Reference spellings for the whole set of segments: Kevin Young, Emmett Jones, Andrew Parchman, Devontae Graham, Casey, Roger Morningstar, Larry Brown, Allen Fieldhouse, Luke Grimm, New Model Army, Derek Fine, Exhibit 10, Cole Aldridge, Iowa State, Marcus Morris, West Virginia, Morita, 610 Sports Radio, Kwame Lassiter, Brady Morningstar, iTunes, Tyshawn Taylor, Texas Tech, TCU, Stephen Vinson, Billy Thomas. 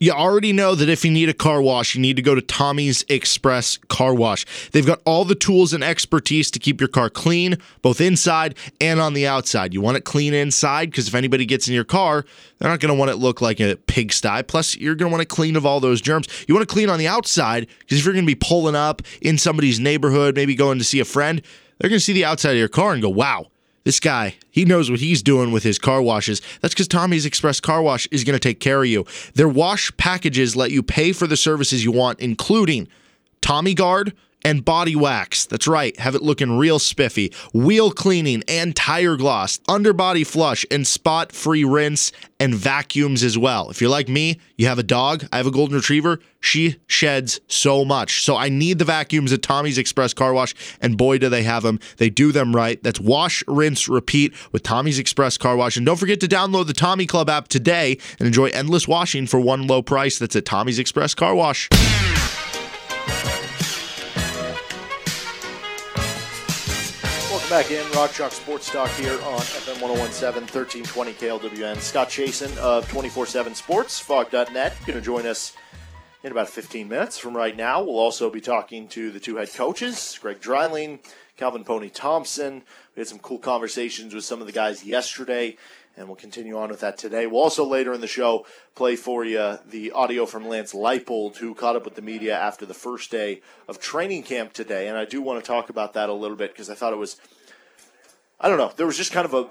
You already know that if you need a car wash, you need to go to Tommy's Express Car Wash. They've got all the tools and expertise to keep your car clean, both inside and on the outside. You want it clean inside because if anybody gets in your car, they're not going to want it to look like a pigsty. Plus, you're going to want it clean of all those germs. You want to clean on the outside because if you're going to be pulling up in somebody's neighborhood, maybe going to see a friend, they're going to see the outside of your car and go, wow. This guy, he knows what he's doing with his car washes. That's because Tommy's Express Car Wash is going to take care of you. Their wash packages let you pay for the services you want, including Tommy Guard and body wax. That's right. Have it looking real spiffy. Wheel cleaning and tire gloss, underbody flush and spot-free rinse, and vacuums as well. If you're like me, you have a dog. I have a golden retriever. She sheds so much. So I need the vacuums at Tommy's Express Car Wash, and boy, do they have them. They do them right. That's wash, rinse, repeat with Tommy's Express Car Wash. And don't forget to download the Tommy Club app today and enjoy endless washing for one low price. That's at Tommy's Express Car Wash. Back in Rock Chalk Sports Talk here on FM 1017 1320 KLWN. Scott Chasen of 247 Sports, Fog.net, going to join us in about 15 minutes from right now. We'll also be talking to the two head coaches, Greg Dreiling, Calvin Pony Thompson. We had some cool conversations with some of the guys yesterday, and we'll continue on with that today. We'll also later in the show play for you the audio from Lance Leipold, who caught up with the media after the first day of training camp today. And I do want to talk about that a little bit because I thought it was, I don't know. There was just kind of a,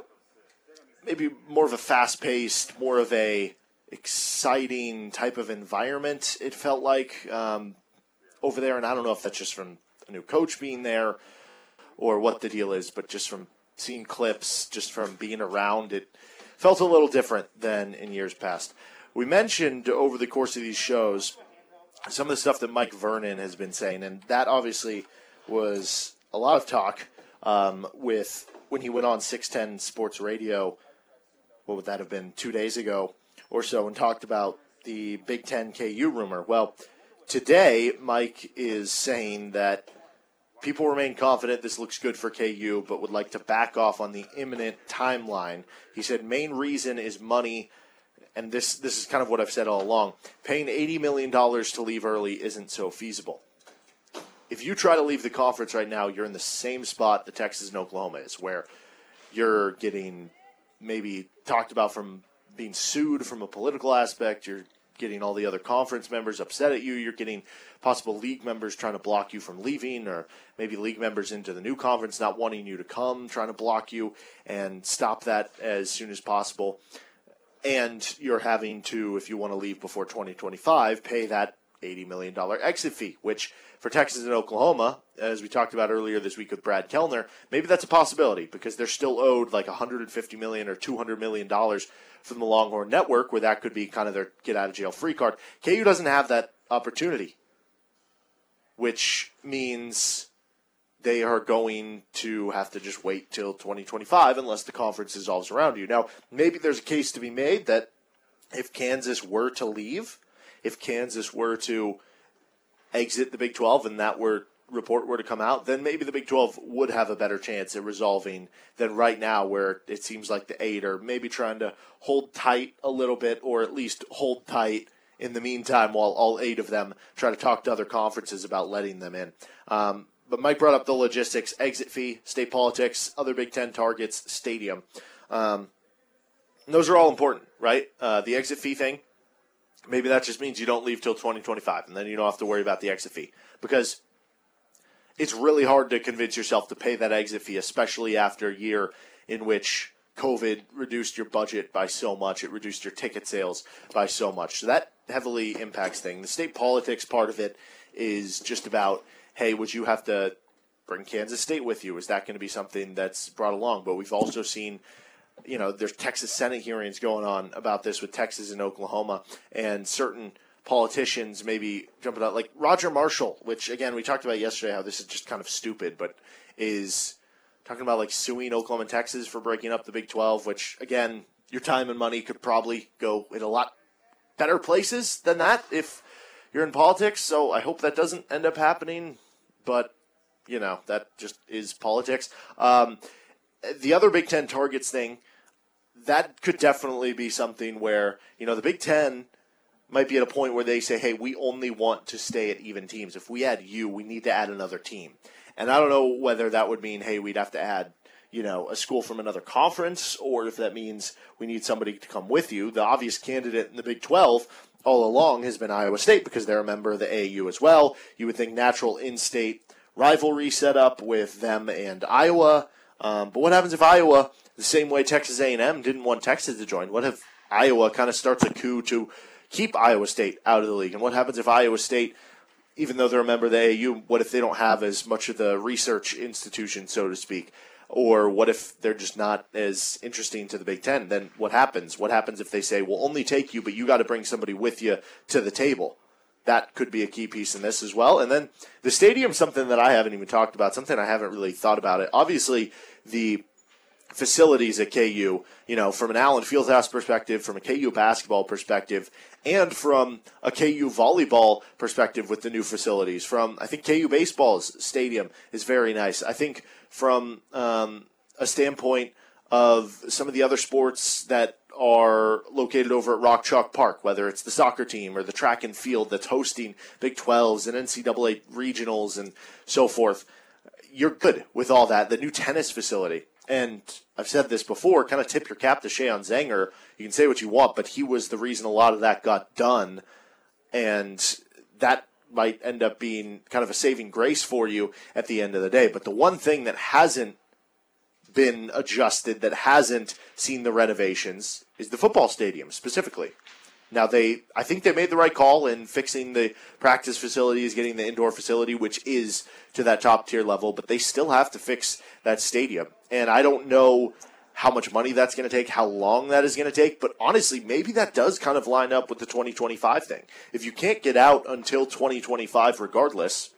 maybe more of a fast-paced, more of a exciting type of environment, it felt like, over there. And I don't know if that's just from a new coach being there or what the deal is, but just from seeing clips, just from being around, it felt a little different than in years past. We mentioned over the course of these shows some of the stuff that Mike Vernon has been saying, and that obviously was a lot of talk with when he went on 610 Sports Radio, what would that have been, 2 days ago or so, and talked about the Big Ten KU rumor. Well, today Mike is saying that people remain confident this looks good for KU, but would like to back off on the imminent timeline. He said main reason is money, and this is kind of what I've said all along. Paying $80 million to leave early isn't so feasible. If you try to leave the conference right now, you're in the same spot that Texas and Oklahoma is, where you're getting maybe talked about from being sued from a political aspect. You're getting all the other conference members upset at you. You're getting possible league members trying to block you from leaving, or maybe league members into the new conference not wanting you to come, trying to block you and stop that as soon as possible. And you're having to, if you want to leave before 2025, pay that $80 million exit fee, which for Texas and Oklahoma, as we talked about earlier this week with Brad Kellner, maybe that's a possibility because they're still owed like $150 million or $200 million from the Longhorn Network, where that could be kind of their get-out-of-jail-free card. KU doesn't have that opportunity, which means they are going to have to just wait till 2025 unless the conference dissolves around you. Now, maybe there's a case to be made that if Kansas were to leave, if Kansas were to exit the Big 12 and that report were to come out, then maybe the Big 12 would have a better chance at resolving than right now, where it seems like the 8 are maybe trying to hold tight a little bit, or at least hold tight in the meantime while all 8 of them try to talk to other conferences about letting them in. But Mike brought up the logistics, exit fee, state politics, other Big Ten targets, stadium. Those are all important, right? The exit fee thing, maybe that just means you don't leave till 2025, and then you don't have to worry about the exit fee, because it's really hard to convince yourself to pay that exit fee, especially after a year in which COVID reduced your budget by so much. It reduced your ticket sales by so much. So that heavily impacts things. The state politics part of it is just about, hey, would you have to bring Kansas State with you? Is that going to be something that's brought along? But we've also seen, you know, there's Texas Senate hearings going on about this with Texas and Oklahoma, and certain politicians maybe jumping out, like Roger Marshall, which, again, we talked about yesterday how this is just kind of stupid, but is talking about like suing Oklahoma and Texas for breaking up the Big 12, which, again, your time and money could probably go in a lot better places than that if you're in politics. So I hope that doesn't end up happening, but, you know, that just is politics. The other Big Ten targets thing, that could definitely be something where, you know, the Big Ten might be at a point where they say, hey, we only want to stay at even teams. If we add you, we need to add another team. And I don't know whether that would mean, hey, we'd have to add, you know, a school from another conference, or if that means we need somebody to come with you. The obvious candidate in the Big 12 all along has been Iowa State because they're a member of the AAU as well. You would think natural in-state rivalry set up with them and Iowa. But what happens if Iowa, the same way Texas A&M didn't want Texas to join, what if Iowa kind of starts a coup to keep Iowa State out of the league? And what happens if Iowa State, even though they're a member of the AAU, what if they don't have as much of the research institution, so to speak? Or what if they're just not as interesting to the Big Ten? Then what happens? What happens if they say, we'll only take you, but you got to bring somebody with you to the table? That could be a key piece in this as well. And then the stadium, something that I haven't even talked about, something I haven't really thought about it. Obviously, the facilities at KU, you know, from an Allen Fieldhouse perspective, from a KU basketball perspective, and from a KU volleyball perspective with the new facilities. From, I think, KU baseball's stadium is very nice. I think from a standpoint of some of the other sports that are located over at Rock Chalk Park, whether it's the soccer team or the track and field that's hosting Big 12s and NCAA regionals and so forth, you're good with all that. The new tennis facility. And I've said this before, kind of tip your cap to Shayon Zenger. You can say what you want, but he was the reason a lot of that got done. And that might end up being kind of a saving grace for you at the end of the day. But the one thing that hasn't been adjusted, that hasn't seen the renovations, is the football stadium specifically. Now, I think they made the right call in fixing the practice facilities, getting the indoor facility, which is to that top-tier level, but they still have to fix that stadium. And I don't know how much money that's going to take, how long that is going to take, but honestly, maybe that does kind of line up with the 2025 thing. If you can't get out until 2025 regardless,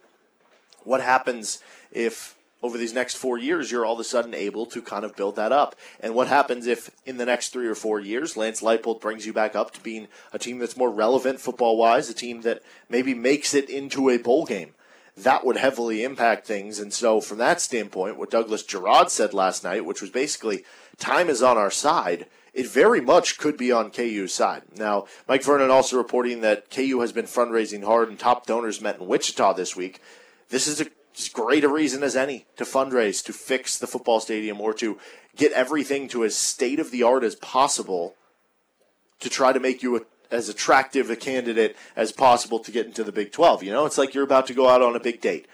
what happens if over these next 4 years, you're all of a sudden able to kind of build that up? And what happens if in the next 3 or 4 years, Lance Leipold brings you back up to being a team that's more relevant football-wise, a team that maybe makes it into a bowl game? That would heavily impact things. And so from that standpoint, what Douglas Gerard said last night, which was basically time is on our side, it very much could be on KU's side. Now, Mike Vernon also reporting that KU has been fundraising hard and top donors met in Wichita this week. This is as great a reason as any to fundraise, to fix the football stadium, or to get everything to as state-of-the-art as possible to try to make you as attractive a candidate as possible to get into the Big 12. You know, it's like you're about to go out on a big date.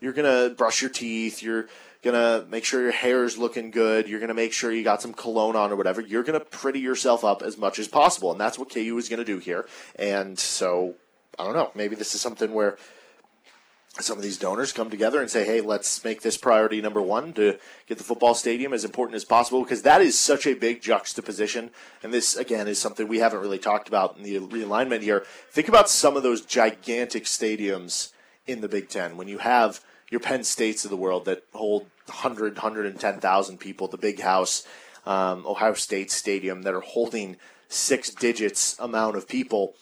You're going to brush your teeth. You're going to make sure your hair is looking good. You're going to make sure you got some cologne on or whatever. You're going to pretty yourself up as much as possible, and that's what KU is going to do here. And so, I don't know, maybe this is something where some of these donors come together and say, hey, let's make this priority number one to get the football stadium as important as possible, because that is such a big juxtaposition. And this, again, is something we haven't really talked about in the realignment here. Think about some of those gigantic stadiums in the Big Ten. When you have your Penn States of the world that hold 100, 110,000 people, the Big House, Ohio State Stadium that are holding six digits amount of people,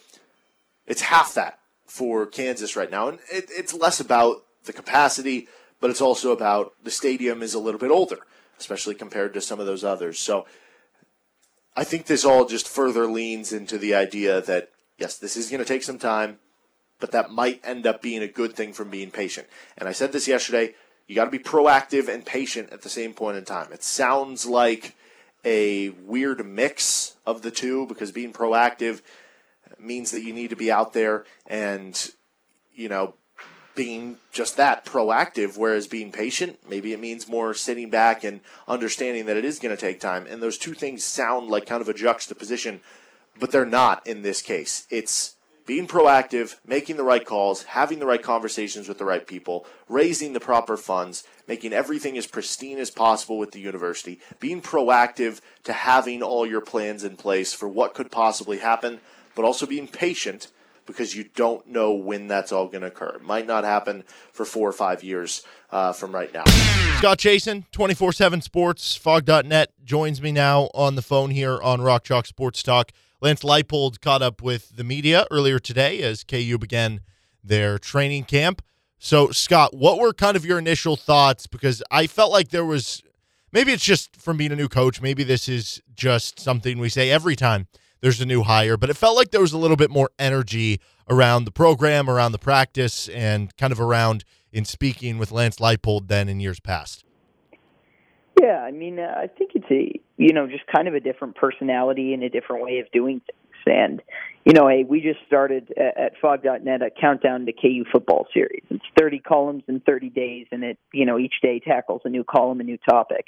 it's half that for Kansas right now. And it's less about the capacity, but it's also about the stadium is a little bit older, especially compared to some of those others. So I think this all just further leans into the idea that, yes, this is going to take some time, but that might end up being a good thing from being patient. And I said this yesterday, you got to be proactive and patient at the same point in time. It sounds like a weird mix of the two, because being proactive means that you need to be out there and, you know, being just that, proactive, whereas being patient, maybe it means more sitting back and understanding that it is going to take time. And those two things sound like kind of a juxtaposition, but they're not in this case. It's being proactive, making the right calls, having the right conversations with the right people, raising the proper funds, making everything as pristine as possible with the university, being proactive to having all your plans in place for what could possibly happen, but also being patient, because you don't know when that's all going to occur. It might not happen for 4 or 5 years from right now. Scott Chasen, 247 Sports, Fog.net, joins me now on the phone here on Rock Chalk Sports Talk. Lance Leipold caught up with the media earlier today as KU began their training camp. So, Scott, what were kind of your initial thoughts? Because I felt like there was, maybe it's just from being a new coach, maybe this is just something we say every time there's a new hire, but it felt like there was a little bit more energy around the program, around the practice, and kind of around in speaking with Lance Leipold than in years past. Yeah, I mean, I think it's a, just kind of a different personality and a different way of doing things. And, hey, we just started at FOG.net a countdown to KU football series. It's 30 columns in 30 days, and it, each day tackles a new column, a new topic.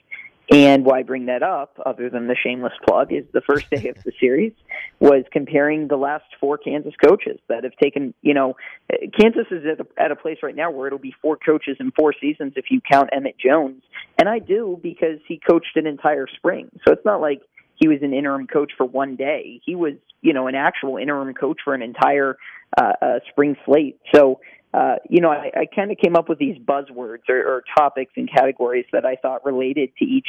And why I bring that up, other than the shameless plug, is the first day of the series was comparing the last four Kansas coaches that have taken, Kansas is at a place right now where it'll be four coaches in four seasons if you count Emmett Jones. And I do, because he coached an entire spring. So it's not like he was an interim coach for one day. He was, an actual interim coach for an entire spring slate. So, I kind of came up with these buzzwords or topics and categories that I thought related to each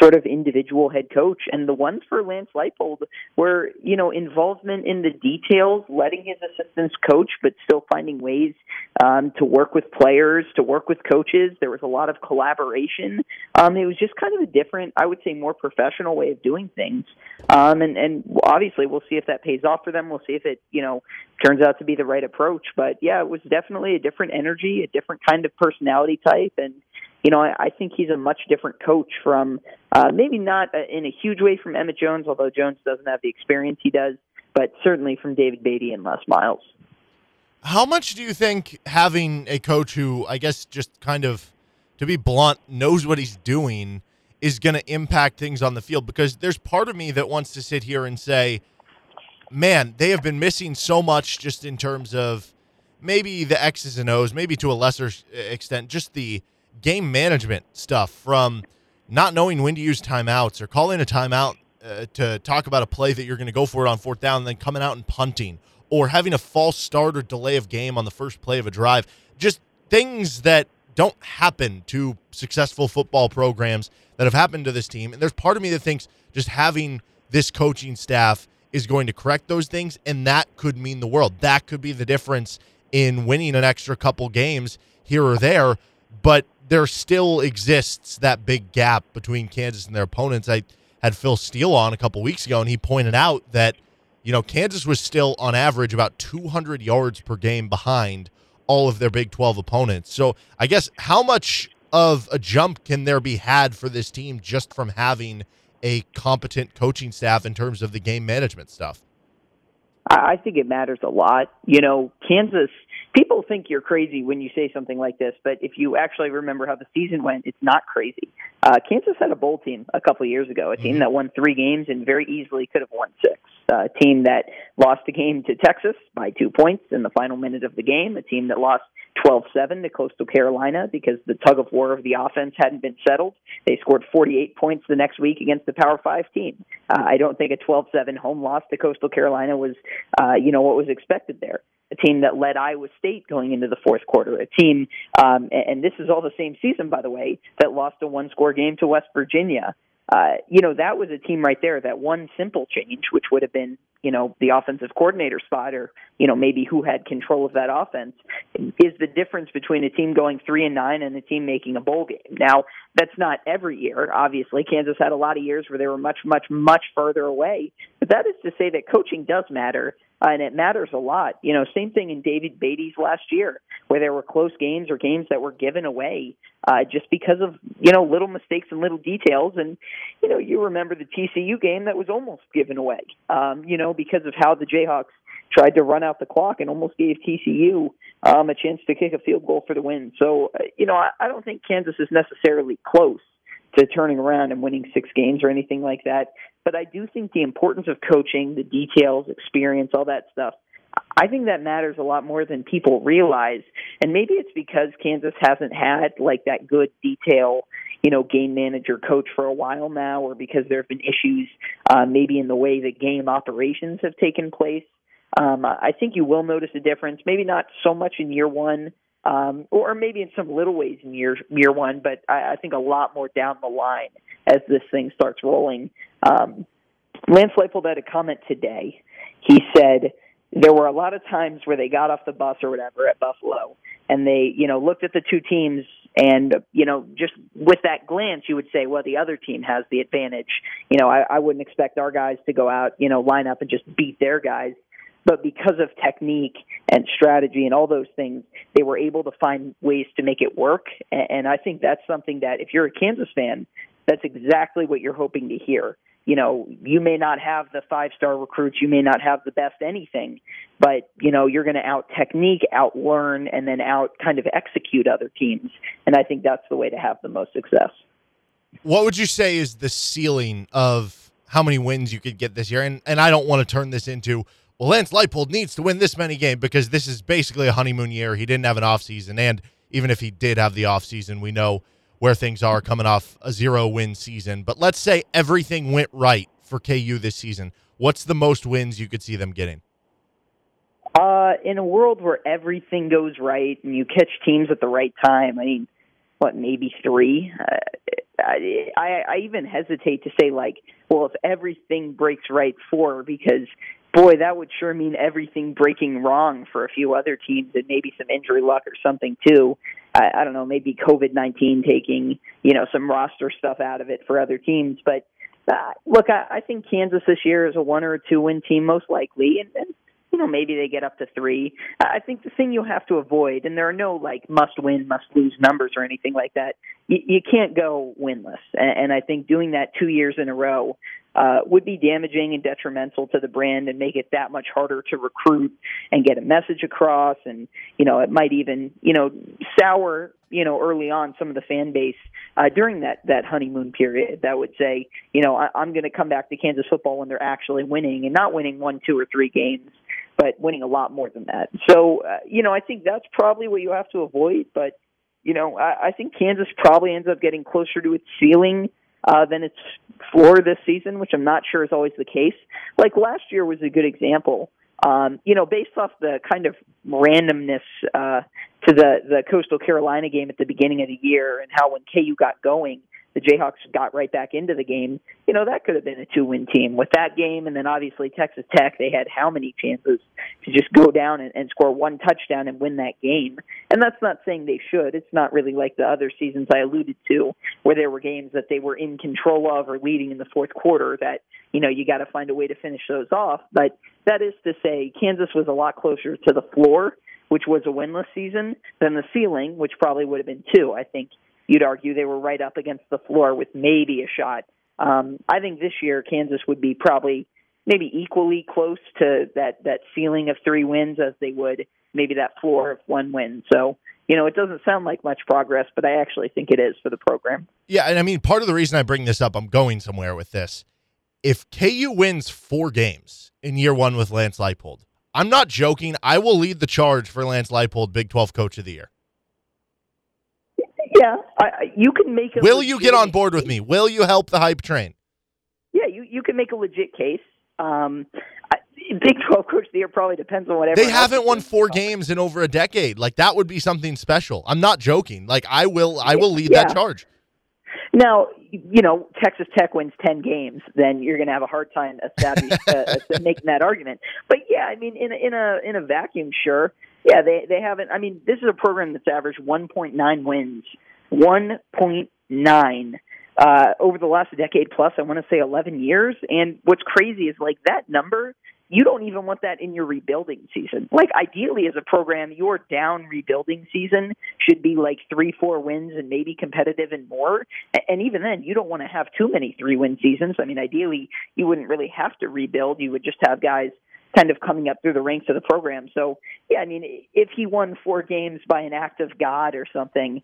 sort of individual head coach. And the ones for Lance Leipold were, involvement in the details, letting his assistants coach, but still finding ways to work with players, to work with coaches. There was a lot of collaboration. It was just kind of a different, I would say, more professional way of doing things. And obviously we'll see if that pays off for them. We'll see if it, turns out to be the right approach. But yeah, it was definitely a different energy, a different kind of personality type. And, I think he's a much different coach from, maybe not in a huge way from Emmett Jones, although Jones doesn't have the experience he does, but certainly from David Beatty and Les Miles. How much do you think having a coach who, I guess, just kind of, to be blunt, knows what he's doing is going to impact things on the field? Because there's part of me that wants to sit here and say, man, they have been missing so much just in terms of maybe the X's and O's, maybe to a lesser extent, just the game management stuff, from not knowing when to use timeouts or calling a timeout to talk about a play that you're going to go for it on fourth down and then coming out and punting, or having a false start or delay of game on the first play of a drive. Just things that don't happen to successful football programs that have happened to this team. And there's part of me that thinks just having this coaching staff is going to correct those things, and that could mean the world. That could be the difference in winning an extra couple games here or there, but there still exists that big gap between Kansas and their opponents. I had Phil Steele on a couple weeks ago, and he pointed out that, Kansas was still on average about 200 yards per game behind all of their Big 12 opponents. So I guess how much of a jump can there be had for this team just from having a competent coaching staff in terms of the game management stuff? I think it matters a lot. Kansas, people think you're crazy when you say something like this, but if you actually remember how the season went, it's not crazy. Kansas had a bowl team a couple years ago, a team that won 3 games and very easily could have won 6. A team that lost a game to Texas by 2 points in the final minute of the game, a team that lost 12-7 to Coastal Carolina because the tug-of-war of the offense hadn't been settled. They scored 48 points the next week against the Power 5 team. I don't think a 12-7 home loss to Coastal Carolina was, what was expected there. A team that led Iowa State going into the fourth quarter. A team, and this is all the same season, by the way, that lost a one-score game to West Virginia. That was a team right there, that one simple change, which would have been, the offensive coordinator spot or, maybe who had control of that offense, is the difference between a team going 3-9 and a team making a bowl game. Now, that's not every year. Obviously, Kansas had a lot of years where they were much, much, much further away. But that is to say that coaching does matter. And it matters a lot. Same thing in David Beatty's last year, where there were close games or games that were given away just because of, little mistakes and little details. And, you remember the TCU game that was almost given away, because of how the Jayhawks tried to run out the clock and almost gave TCU a chance to kick a field goal for the win. So, I don't think Kansas is necessarily close to turning around and winning 6 games or anything like that. But I do think the importance of coaching, the details, experience, all that stuff, I think that matters a lot more than people realize. And maybe it's because Kansas hasn't had that good detail, game manager coach for a while now, or because there have been issues maybe in the way that game operations have taken place. I think you will notice a difference, maybe not so much in year one, or maybe in some little ways in year one, but I think a lot more down the line as this thing starts rolling. Lance Leipold had a comment today. He said there were a lot of times where they got off the bus or whatever at Buffalo, and they, you know, looked at the two teams and, you know, just with that glance, you would say, well, the other team has the advantage. You know, I wouldn't expect our guys to go out, you know, line up and just beat their guys. But because of technique and strategy and all those things, they were able to find ways to make it work. And I think that's something that if you're a Kansas fan, that's exactly what you're hoping to hear. You know, you may not have the five-star recruits, you may not have the best anything, but, you know, you're going to out-technique, out-learn, and then out-kind of execute other teams. And I think that's the way to have the most success. What would you say is the ceiling of how many wins you could get this year? And I don't want to turn this into, well, Lance Leipold needs to win this many games, because this is basically a honeymoon year. He didn't have an offseason, and even if he did have the offseason, we know where things are coming off a zero-win season. But let's say everything went right for KU this season. What's the most wins you could see them getting? In a world where everything goes right and you catch teams at the right time, I mean, what, maybe three? I even hesitate to say, like, well, if everything breaks right, four, because, boy, that would sure mean everything breaking wrong for a few other teams and maybe some injury luck or something, too. I don't know, maybe COVID-19 taking, you know, some roster stuff out of it for other teams. But, look, I think Kansas this year is a one- or a two-win team most likely, and, you know, maybe they get up to three. I think the thing you have to avoid, and there are no, like, must-win, must-lose numbers or anything like that, you can't go winless. And I think doing that 2 years in a row would be damaging and detrimental to the brand and make it that much harder to recruit and get a message across. And, you know, it might even, you know, sour, you know, early on some of the fan base during that honeymoon period that would say, you know, I'm going to come back to Kansas football when they're actually winning, and not winning one, two, or three games, but winning a lot more than that. So, you know, I think that's probably what you have to avoid. But, you know, I think Kansas probably ends up getting closer to its ceiling than its floor this season, which I'm not sure is always the case. Like last year was a good example. You know, based off the kind of randomness to the Coastal Carolina game at the beginning of the year, and how when KU got going, the Jayhawks got right back into the game, you know, that could have been a two-win team with that game. And then obviously Texas Tech, they had how many chances to just go down and score one touchdown and win that game. And that's not saying they should. It's not really like the other seasons I alluded to, where there were games that they were in control of or leading in the fourth quarter that, you know, you got to find a way to finish those off. But that is to say, Kansas was a lot closer to the floor, which was a winless season, than the ceiling, which probably would have been two, I think. You'd argue they were right up against the floor with maybe a shot. I think this year Kansas would be probably maybe equally close to that ceiling of three wins as they would maybe that floor of one win. So, you know, it doesn't sound like much progress, but I actually think it is for the program. Yeah, and I mean, part of the reason I bring this up, I'm going somewhere with this. If KU wins four games in year one with Lance Leipold, I'm not joking, I will lead the charge for Lance Leipold, Big 12 Coach of the Year. Yeah, you can make a... Will you get on board with me? Will you help the hype train? Yeah, you can make a legit case. Big 12 Coach of the Year probably depends on whatever. They haven't won four games in over a decade. Like, that would be something special. I'm not joking. Like, I will lead that charge. Now, you know, Texas Tech wins 10 games, then you're going to have a hard time making that argument. But, yeah, I mean, in a vacuum, sure. Yeah, they haven't. I mean, this is a program that's averaged 1.9 wins. 1.9 over the last decade plus, I want to say 11 years. And what's crazy is, like, that number, you don't even want that in your rebuilding season. Like, ideally, as a program, your down rebuilding season should be like 3-4 wins and maybe competitive and more. And even then, you don't want to have too many 3-win seasons. I mean, ideally, you wouldn't really have to rebuild. You would just have guys kind of coming up through the ranks of the program. So, yeah, I mean, if he won four games by an act of God or something,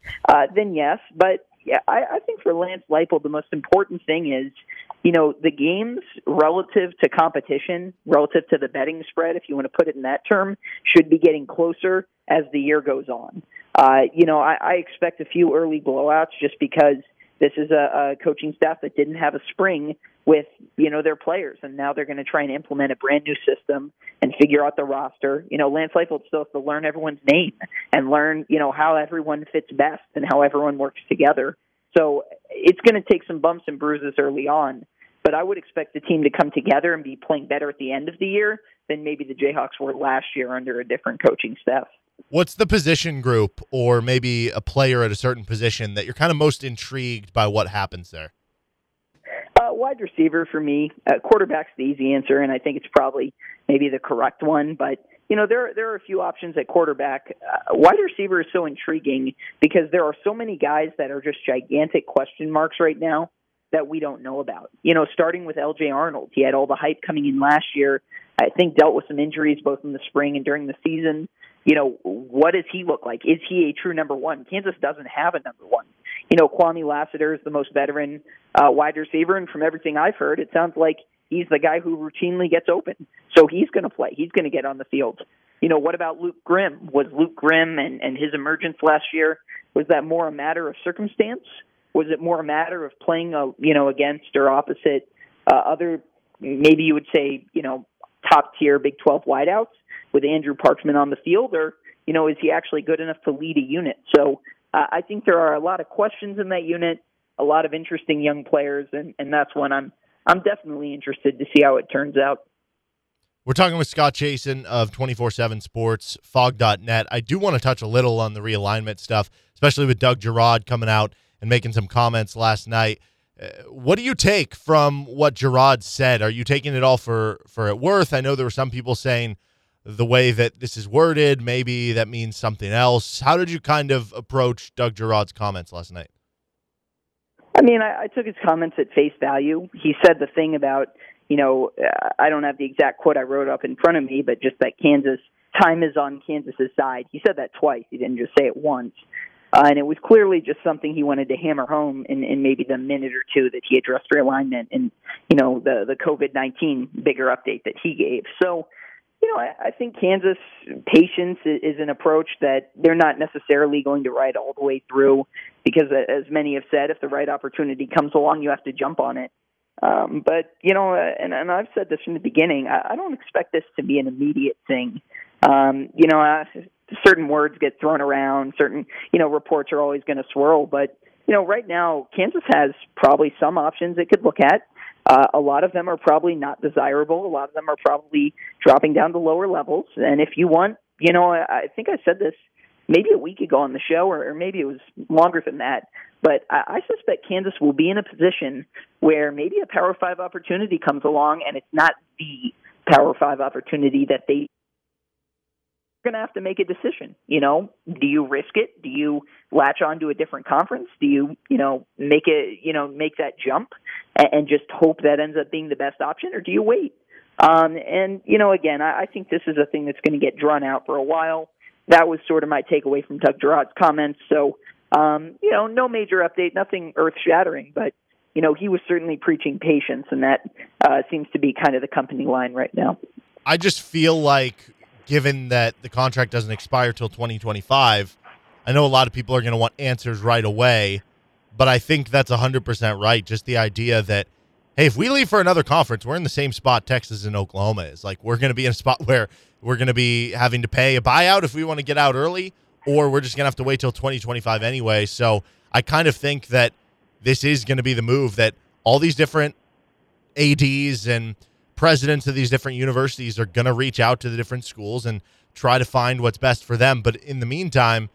then yes. But, yeah, I think for Lance Leipold, the most important thing is, you know, the games relative to competition, relative to the betting spread, if you want to put it in that term, should be getting closer as the year goes on. You know, I expect a few early blowouts just because this is a coaching staff that didn't have a spring with, you know, their players, and now they're going to try and implement a brand new system and figure out the roster. You know, Lance Leipold still has to learn everyone's name and learn, you know, how everyone fits best and how everyone works together. So it's going to take some bumps and bruises early on. But I would expect the team to come together and be playing better at the end of the year than maybe the Jayhawks were last year under a different coaching staff. What's the position group or maybe a player at a certain position that you're kind of most intrigued by what happens there? Wide receiver for me. Quarterback's the easy answer, and I think it's probably maybe the correct one. But, you know, there are a few options at quarterback. Wide receiver is so intriguing because there are so many guys that are just gigantic question marks right now that we don't know about. You know, starting with L.J. Arnold. He had all the hype coming in last year. I think dealt with some injuries both in the spring and during the season. You know, what does he look like? Is he a true number one? Kansas doesn't have a number one. You know, Kwame Lassiter is the most veteran wide receiver, and from everything I've heard, it sounds like he's the guy who routinely gets open. So he's going to play. He's going to get on the field. You know, what about Luke Grimm? Was Luke Grimm and his emergence last year, was that more a matter of circumstance? Was it more a matter of playing, against or opposite other, maybe you would say, you know, top-tier Big 12 wideouts with Andrew Parchman on the field? Or, you know, is he actually good enough to lead a unit? So I think there are a lot of questions in that unit, a lot of interesting young players, and that's when I'm definitely interested to see how it turns out. We're talking with Scott Chasen of 247 Sports, Fog.net. I do want to touch a little on the realignment stuff, especially with Doug Gerard coming out and making some comments last night. What do you take from what Gerard said? Are you taking it all for it worth? I know there were some people saying the way that this is worded, maybe that means something else. How did you kind of approach Doug Gerard's comments last night? I mean, I took his comments at face value. He said the thing about, you know, I don't have the exact quote I wrote up in front of me, but just that Kansas, time is on Kansas's side. He said that twice. He didn't just say it once. And it was clearly just something he wanted to hammer home in maybe the minute or two that he addressed realignment and, you know, the COVID-19 bigger update that he gave. So, you know, I think Kansas patience is an approach that they're not necessarily going to ride all the way through because, as many have said, if the right opportunity comes along, you have to jump on it. But, you know, and I've said this from the beginning, I don't expect this to be an immediate thing. Certain words get thrown around, certain, you know, reports are always going to swirl. But, you know, right now, Kansas has probably some options it could look at. A lot of them are probably not desirable. A lot of them are probably dropping down to lower levels. And if you want, you know, I think I said this maybe a week ago on the show, or maybe it was longer than that. But I suspect Kansas will be in a position where maybe a Power 5 opportunity comes along, and it's not the Power 5 opportunity that they going to have to make a decision. You know, do you risk it? Do you latch on to a different conference? Do you, you know, make that jump and just hope that ends up being the best option, or do you wait? And, you know, again, I think this is a thing that's going to get drawn out for a while. That was sort of my takeaway from Doug Gerard's comments. So, you know, no major update, nothing earth-shattering, but, you know, he was certainly preaching patience, and that seems to be kind of the company line right now. I just feel like, given that the contract doesn't expire till 2025, I know a lot of people are going to want answers right away, but I think that's 100% right. Just the idea that, hey, if we leave for another conference, we're in the same spot Texas and Oklahoma is. Like, we're going to be in a spot where we're going to be having to pay a buyout if we want to get out early, or we're just going to have to wait till 2025 anyway. So I kind of think that this is going to be the move that all these different ADs and presidents of these different universities are going to reach out to the different schools and try to find what's best for them. But in the meantime,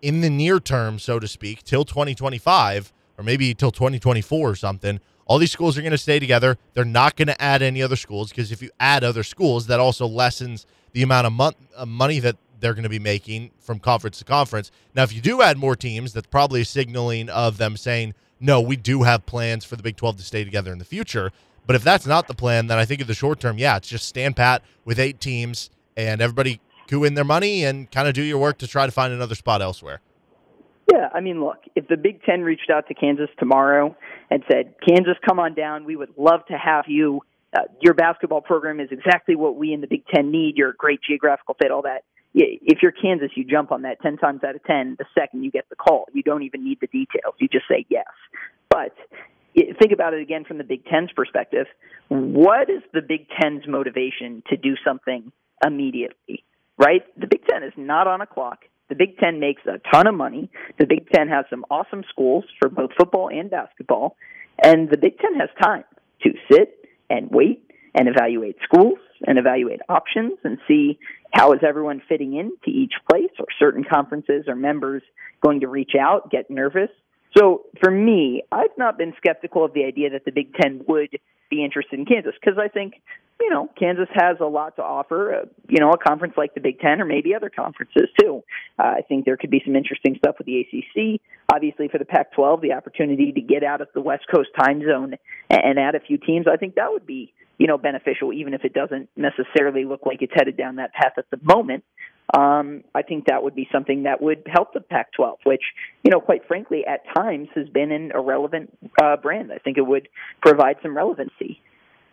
in the near term, so to speak, till 2025 or maybe till 2024 or something, all these schools are going to stay together. They're not going to add any other schools, because if you add other schools, that also lessens the amount of money that they're going to be making from conference to conference. Now, if you do add more teams, that's probably a signaling of them saying, no, we do have plans for the Big 12 to stay together in the future. But if that's not the plan, then I think in the short term, yeah, it's just stand pat with 8 teams and everybody coo in their money and kind of do your work to try to find another spot elsewhere. Yeah, I mean, look, if the Big Ten reached out to Kansas tomorrow and said, Kansas, come on down, we would love to have you. Your basketball program is exactly what we in the Big Ten need. You're a great geographical fit, all that. If you're Kansas, you jump on that 10 times out of 10 the second you get the call. You don't even need the details. You just say yes. But think about it again from the Big Ten's perspective. What is the Big Ten's motivation to do something immediately, right? The Big Ten is not on a clock. The Big Ten makes a ton of money. The Big Ten has some awesome schools for both football and basketball. And the Big Ten has time. to sit and wait and evaluate schools and evaluate options and see how is everyone fitting in to each place, or certain conferences or members going to reach out, get nervous. So for me, I've not been skeptical of the idea that the Big Ten would be interested in Kansas, because I think, you know, Kansas has a lot to offer, you know, a conference like the Big Ten or maybe other conferences too. I think there could be some interesting stuff with the ACC. Obviously for the Pac-12, the opportunity to get out of the West Coast time zone and add a few teams, I think that would be, you know, beneficial, even if it doesn't necessarily look like it's headed down that path at the moment. I think that would be something that would help the Pac-12, which, you know, quite frankly, at times has been an irrelevant brand. I think it would provide some relevancy.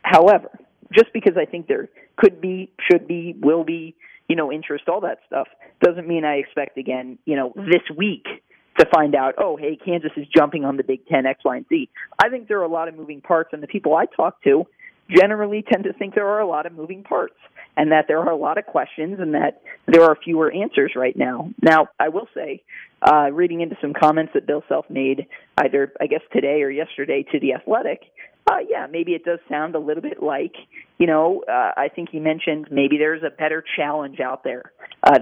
However, just because I think there could be, should be, will be, you know, interest, all that stuff, doesn't mean I expect, again, you know, this week to find out, oh, hey, Kansas is jumping on the Big Ten, X, Y, and Z. I think there are a lot of moving parts, and the people I talk to generally tend to think there are a lot of moving parts and that there are a lot of questions and that there are fewer answers right now. Now, I will say, reading into some comments that Bill Self made either, I guess, today or yesterday to The Athletic, yeah, maybe it does sound a little bit like, you know, I think he mentioned maybe there's a better challenge out there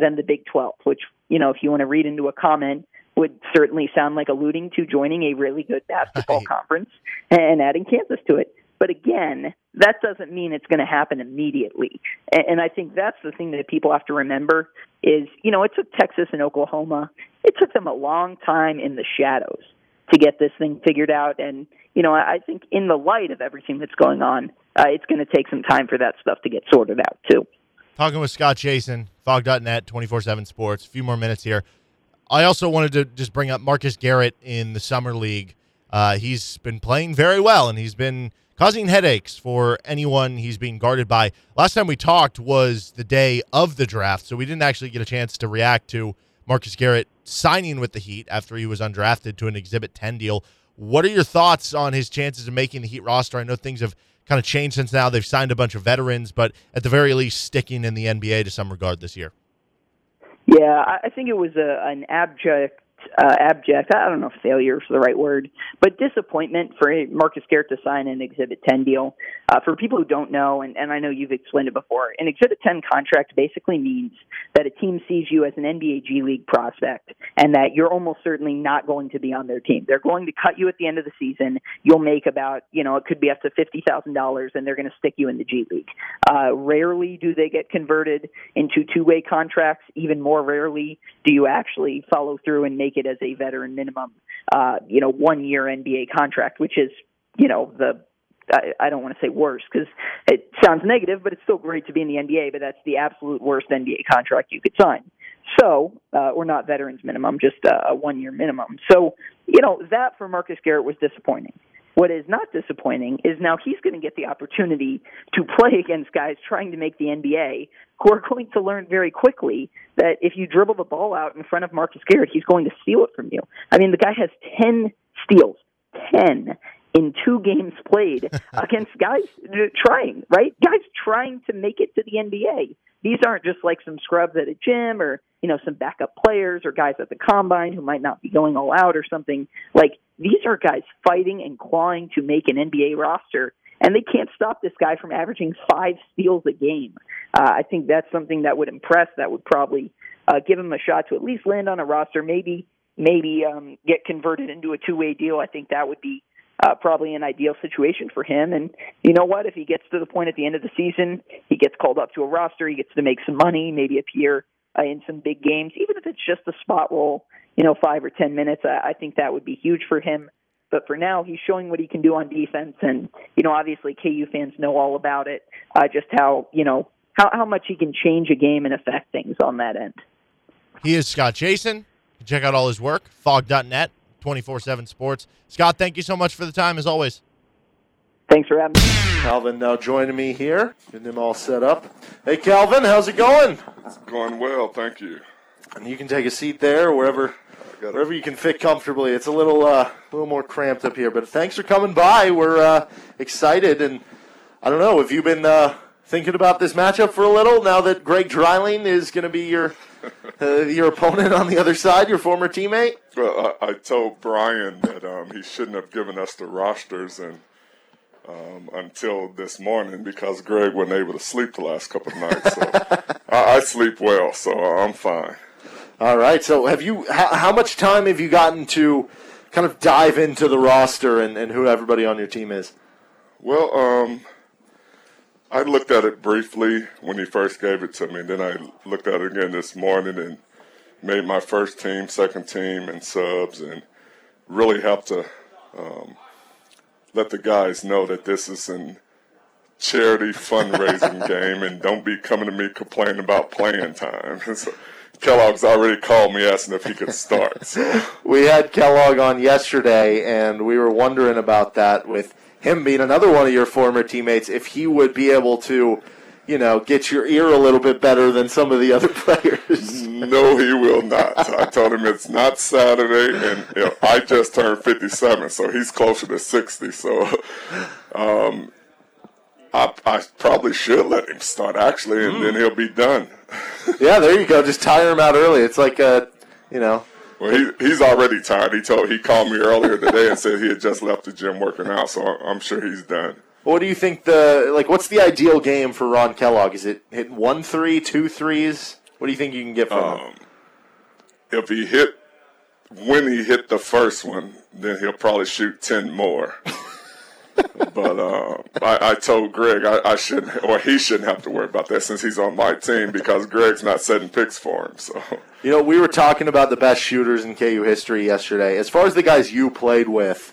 than the Big 12, which, you know, if you want to read into a comment, would certainly sound like alluding to joining a really good basketball conference and adding Kansas to it. But again, that doesn't mean it's going to happen immediately. And I think that's the thing that people have to remember is, you know, it took Texas and Oklahoma, it took them a long time in the shadows to get this thing figured out. And, you know, I think in the light of everything that's going on, it's going to take some time for that stuff to get sorted out, too. Talking with Scott Chasen, FogNet, 247 Sports. A few more minutes here. I also wanted to just bring up Marcus Garrett in the Summer League. He's been playing very well, and he's been causing headaches for anyone he's being guarded by. Last time we talked was the day of the draft, so we didn't actually get a chance to react to Marcus Garrett signing with the Heat after he was undrafted to an Exhibit 10 deal. What are your thoughts on his chances of making the Heat roster? I know things have kind of changed since now. They've signed a bunch of veterans, but at the very least sticking in the NBA to some regard this year. Yeah, I think it was an abject, I don't know if failure is the right word, but disappointment for Marcus Garrett to sign an Exhibit 10 deal. For people who don't know, and I know you've explained it before, an Exhibit 10 contract basically means that a team sees you as an NBA G League prospect and that you're almost certainly not going to be on their team. They're going to cut you at the end of the season. You'll make about, you know, it could be up to $50,000, and they're going to stick you in the G League. Rarely do they get converted into two-way contracts. Even more rarely do you actually follow through and make it as a veteran minimum, you know, 1 year NBA contract, which is, you know, I don't want to say worst because it sounds negative, but it's still great to be in the NBA, but that's the absolute worst NBA contract you could sign. So, or not veterans minimum, just a 1 year minimum. So, you know, that for Marcus Garrett was disappointing. What is not disappointing is now he's going to get the opportunity to play against guys trying to make the NBA who are going to learn very quickly that if you dribble the ball out in front of Marcus Garrett, he's going to steal it from you. I mean, the guy has 10 steals, 10 in 2 games played against guys trying, right? Guys trying to make it to the NBA. These aren't just like some scrubs at a gym or, you know, some backup players or guys at the combine who might not be going all out or something. Like, these are guys fighting and clawing to make an NBA roster, and they can't stop this guy from averaging 5 steals a game. I think that's something that would impress, that would probably give him a shot to at least land on a roster, maybe get converted into a two-way deal. I think that would be probably an ideal situation for him. And you know what? If he gets to the point at the end of the season, he gets called up to a roster, he gets to make some money, maybe appear in some big games, even if it's just a spot role, you know, 5 or 10 minutes, I think that would be huge for him. But for now, he's showing what he can do on defense. And, you know, obviously KU fans know all about it, just how, you know, how much he can change a game and affect things on that end. He is Scott Chasen. Check out all his work, fog.net, 247 Sports. Scott, thank you so much for the time, as always. Thanks for having me. Calvin now joining me here, getting him all set up. Hey, Calvin, how's it going? It's going well, thank you. And you can take a seat there, wherever you can fit comfortably. It's a little more cramped up here, but thanks for coming by. We're excited, and I don't know, have you been thinking about this matchup for a little now that Greg Dreiling is going to be your opponent on the other side, your former teammate? Well, I told Brian that he shouldn't have given us the rosters, and until this morning because Greg wasn't able to sleep the last couple of nights. So I sleep well, so I'm fine. All right. So have you? How much time have you gotten to kind of dive into the roster and who everybody on your team is? Well, I looked at it briefly when he first gave it to me. Then I looked at it again this morning and made my first team, second team, and subs, and really helped to let the guys know that this is a charity fundraising game, and don't be coming to me complaining about playing time. So Kellogg's already called me asking if he could start. So. We had Kellogg on yesterday, and we were wondering about that with him being another one of your former teammates, if he would be able to, you know, get your ear a little bit better than some of the other players. No, he will not. I told him it's not Saturday, and you know, I just turned 57, so he's closer to 60. So I probably should let him start, actually, and then he'll be done. Yeah, there you go. Just tire him out early. It's like, you know. Well, he's already tired. He called me earlier today and said he had just left the gym working out, so I'm sure he's done. What do you think what's the ideal game for Ron Kellogg? Is it hit 1-3, 2 threes? What do you think you can get from him? If he hit, when he hit the first one, then he'll probably shoot 10 more. But I told Greg I shouldn't, or he shouldn't have to worry about that since he's on my team because Greg's not setting picks for him. So you know, we were talking about the best shooters in KU history yesterday. As far as the guys you played with,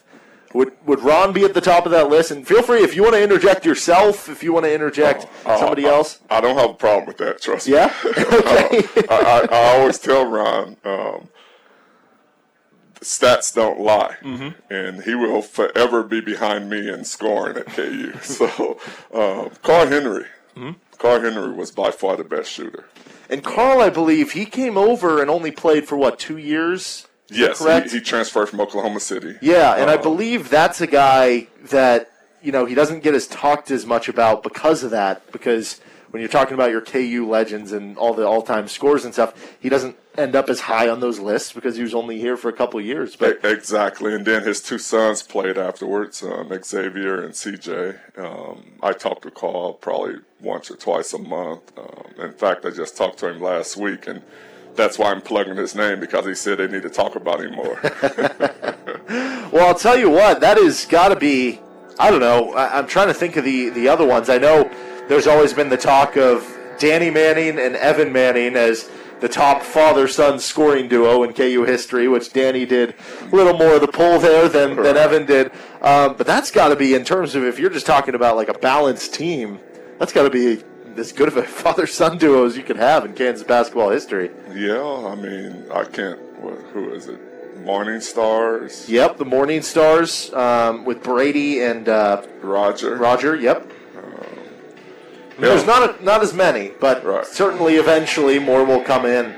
would Ron be at the top of that list? And feel free, if you want to interject yourself, if you want to interject somebody else. I don't have a problem with that, trust me. Yeah? Okay. I always tell Ron, stats don't lie. Mm-hmm. And he will forever be behind me in scoring at KU. So, Carl Henry. Mm-hmm. Carl Henry was by far the best shooter. And Carl, I believe, he came over and only played for, 2 years? Yes, he transferred from Oklahoma City. Yeah, and I believe that's a guy that, he doesn't get as talked as much about because of that, because when you're talking about your KU legends and all the all-time scores and stuff, he doesn't end up as high on those lists because he was only here for a couple of years. But exactly, and then his two sons played afterwards, Xavier and CJ. I talked to Carl probably once or twice a month. In fact, I just talked to him last week, and that's why I'm plugging his name, because he said they need to talk about him more. Well, I'll tell you what, that has got to be, I don't know, I'm trying to think of the other ones. I know there's always been the talk of Danny Manning and Evan Manning as the top father-son scoring duo in KU history, which Danny did a little more of the pull there than Evan did. But that's got to be, in terms of if you're just talking about like a balanced team, that's got to be as good of a father-son duo as you could have in Kansas basketball history. Yeah, I mean, I can't. Who is it? Morningstars. Yep, the Morningstars with Brady and Roger. Roger, yep. There's not as many, but certainly eventually more will come in.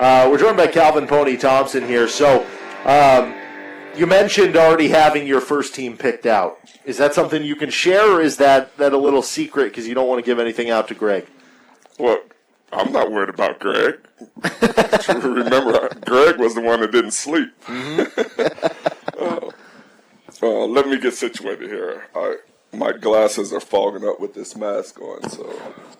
We're joined by Calvin Pony Thompson here. So you mentioned already having your first team picked out. Is that something you can share, or is that a little secret because you don't want to give anything out to Greg? Well, I'm not worried about Greg. Remember, Greg was the one that didn't sleep. Mm-hmm. Let me get situated here. My glasses are fogging up with this mask on, so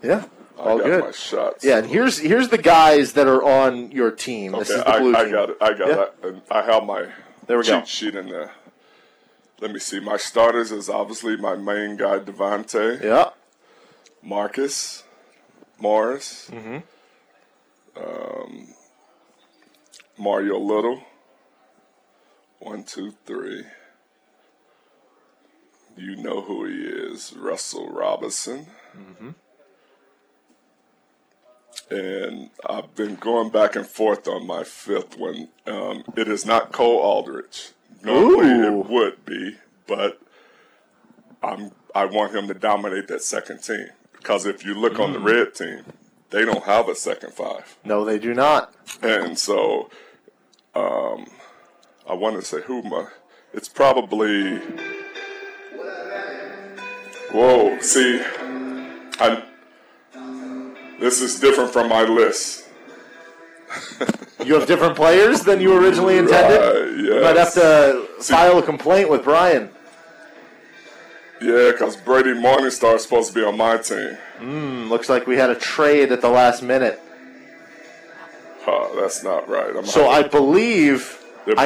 yeah, all I got good. My shots. Yeah, and here's the guys that are on your team. Okay, this is the blue team. I got it. I have my cheat sheet in there. Let me see. My starters is obviously my main guy, Devontae. Yeah. Markieff Morris. Mm-hmm. Mario Little. 1, 2, 3. You know who he is. Russell Robinson. Mm-hmm. And I've been going back and forth on my fifth one. It is not Cole Aldridge. Normally it would be, but I want him to dominate that second team. Because if you look on the red team, they don't have a second five. No, they do not. And so I want to say it's probably – whoa, see, this is different from my list. You have different players than you originally intended? Yes. You might have to file a complaint with Brian. Yeah, because Brady Morningstar is supposed to be on my team. Looks like we had a trade at the last minute. That's not right. I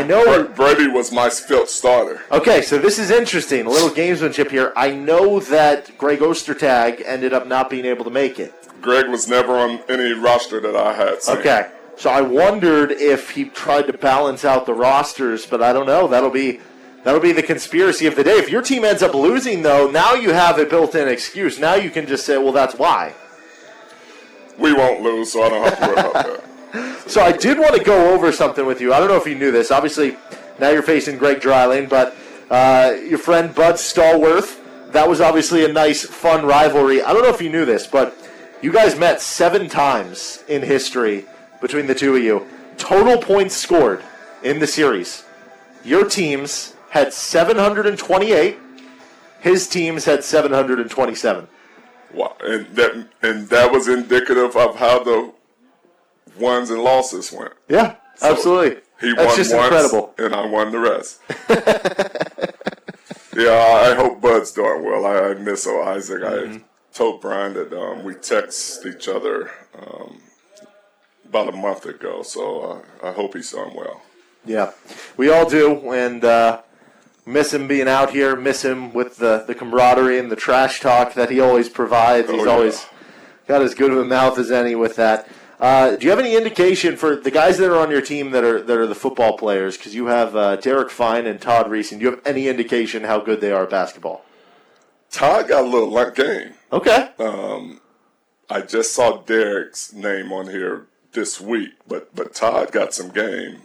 know Brady was my fifth starter. Okay, so this is interesting. A little gamesmanship here. I know that Greg Ostertag ended up not being able to make it. Greg was never on any roster that I had seen. Okay, so I wondered if he tried to balance out the rosters, but I don't know. That'll be the conspiracy of the day. If your team ends up losing, though, now you have a built-in excuse. Now you can just say, well, that's why. We won't lose, so I don't have to worry about that. So I did want to go over something with you. I don't know if you knew this. Obviously, now you're facing Greg Dreiling, but your friend Bud Stallworth, that was obviously a nice, fun rivalry. I don't know if you knew this, but you guys met 7 times in history between the two of you. Total points scored in the series. Your teams had 728. His teams had 727. Wow. And that was indicative of how the wins and losses went. Yeah, so absolutely. He won once, incredible. And I won the rest. Yeah, I hope Bud's doing well. I miss Isaac. Mm-hmm. I told Brian that we text each other about a month ago, so I hope he's doing well. Yeah, we all do, and miss him being out here, miss him with the camaraderie and the trash talk that he always provides. He's always got as good of a mouth as any with that. Do you have any indication for the guys that are on your team that are the football players? Because you have Derek Fine and Todd Reesing. Do you have any indication how good they are at basketball? Todd got a little light game. Okay. I just saw Derek's name on here this week, but Todd got some game.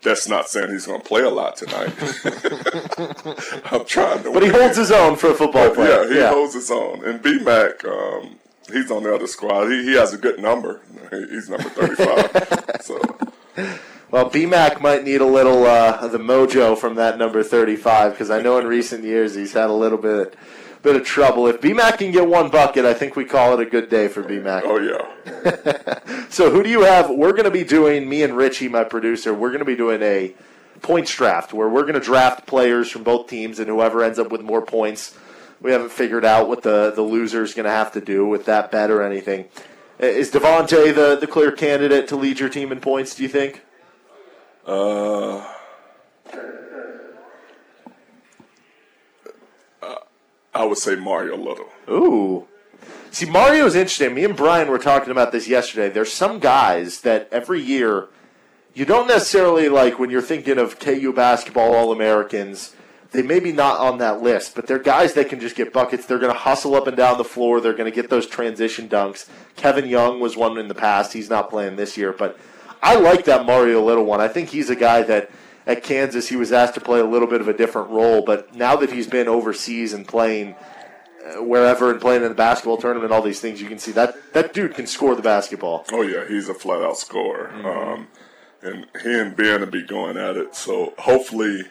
That's not saying he's going to play a lot tonight. I'm trying to. But he holds his own for a football player. Yeah, he holds his own. And BMAC. He's on the other squad. He has a good number. He's number 35. So, well, BMAC might need a little of the mojo from that number 35 because I know in recent years he's had a little bit of trouble. If BMAC can get one bucket, I think we call it a good day for BMAC. Oh, yeah. So who do you have? We're going to be doing, me and Richie, my producer, we're going to be doing a points draft where we're going to draft players from both teams, and whoever ends up with more points. We haven't figured out what the loser is going to have to do with that bet or anything. Is Devontae the clear candidate to lead your team in points, do you think? I would say Mario Little. Ooh. See, Mario's interesting. Me and Brian were talking about this yesterday. There's some guys that every year you don't necessarily like when you're thinking of KU basketball All-Americans. They may be not on that list, but they're guys that can just get buckets. They're going to hustle up and down the floor. They're going to get those transition dunks. Kevin Young was one in the past. He's not playing this year, but I like that Mario Little one. I think he's a guy that at Kansas he was asked to play a little bit of a different role, but now that he's been overseas and playing wherever and playing in the basketball tournament, all these things, you can see that dude can score the basketball. Oh, yeah, he's a flat-out scorer. Mm-hmm. And he and Ben will be going at it, so hopefully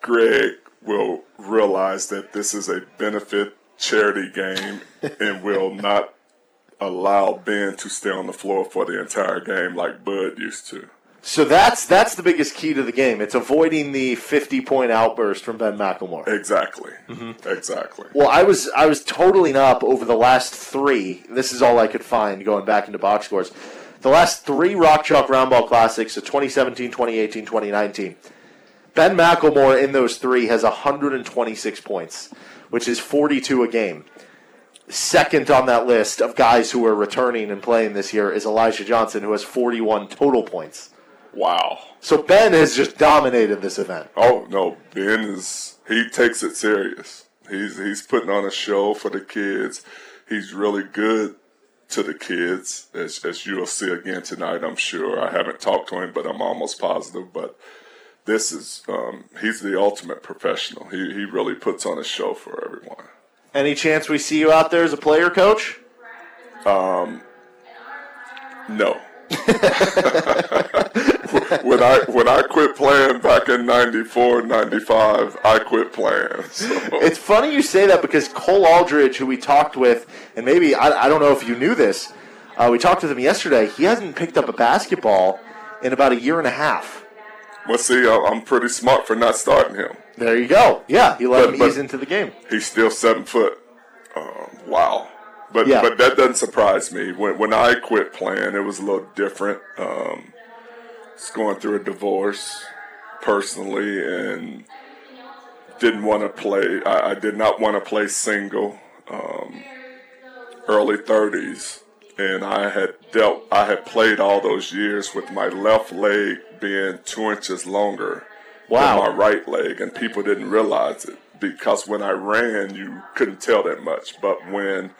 Greg will realize that this is a benefit charity game and will not allow Ben to stay on the floor for the entire game like Bud used to. So that's the biggest key to the game. It's avoiding the 50-point outburst from Ben McElmore. Exactly. Mm-hmm. Exactly. Well, I was totaling up over the last 3. This is all I could find going back into box scores. The last 3 Rock Chalk Roundball Classics, so 2017, 2018, 2019. Ben McElmore in those 3 has 126 points, which is 42 a game. Second on that list of guys who are returning and playing this year is Elijah Johnson, who has 41 total points. Wow. So Ben has just dominated this event. Oh, no. Ben he takes it serious. He's putting on a show for the kids. He's really good to the kids, as you'll see again tonight, I'm sure. I haven't talked to him, but I'm almost positive, but this is, he's the ultimate professional. He really puts on a show for everyone. Any chance we see you out there as a player coach? No. When I quit playing back in 94, 95, I quit playing. So. It's funny you say that because Cole Aldridge, who we talked with, and maybe, I don't know if you knew this, we talked with him yesterday, he hasn't picked up a basketball in about a year and a half. Well, see, I'm pretty smart for not starting him. There you go. Yeah, he let him ease into the game. He's still 7 foot. Wow. But yeah. But that doesn't surprise me. When I quit playing, it was a little different. It's going through a divorce personally and didn't want to play. I did not want to play single. Early 30s, and I had played all those years with my left leg being 2 inches longer than my right leg, and people didn't realize it because when I ran, you couldn't tell that much. But when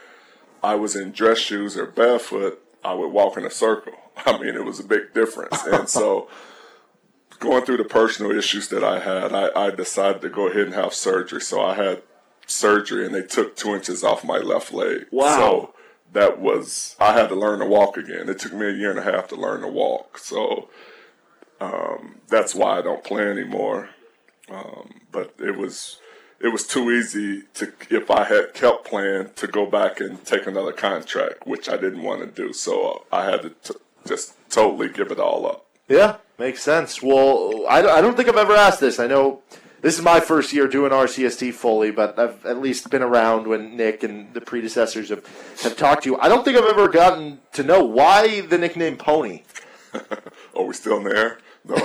I was in dress shoes or barefoot, I would walk in a circle. I mean, it was a big difference. And so going through the personal issues that I had, I decided to go ahead and have surgery. So I had surgery, and they took 2 inches off my left leg. Wow. So that was, I had to learn to walk again. It took me 1.5 years to learn to walk. So that's why I don't play anymore. But it was too easy to, if I had kept playing, to go back and take another contract, which I didn't want to do. So I had to just totally give it all up. Yeah, makes sense. Well, I don't think I've ever asked this. I know this is my first year doing RCST fully, but I've at least been around when Nick and the predecessors have talked to you. I don't think I've ever gotten to know why the nickname Pony. Are we still in the air? No.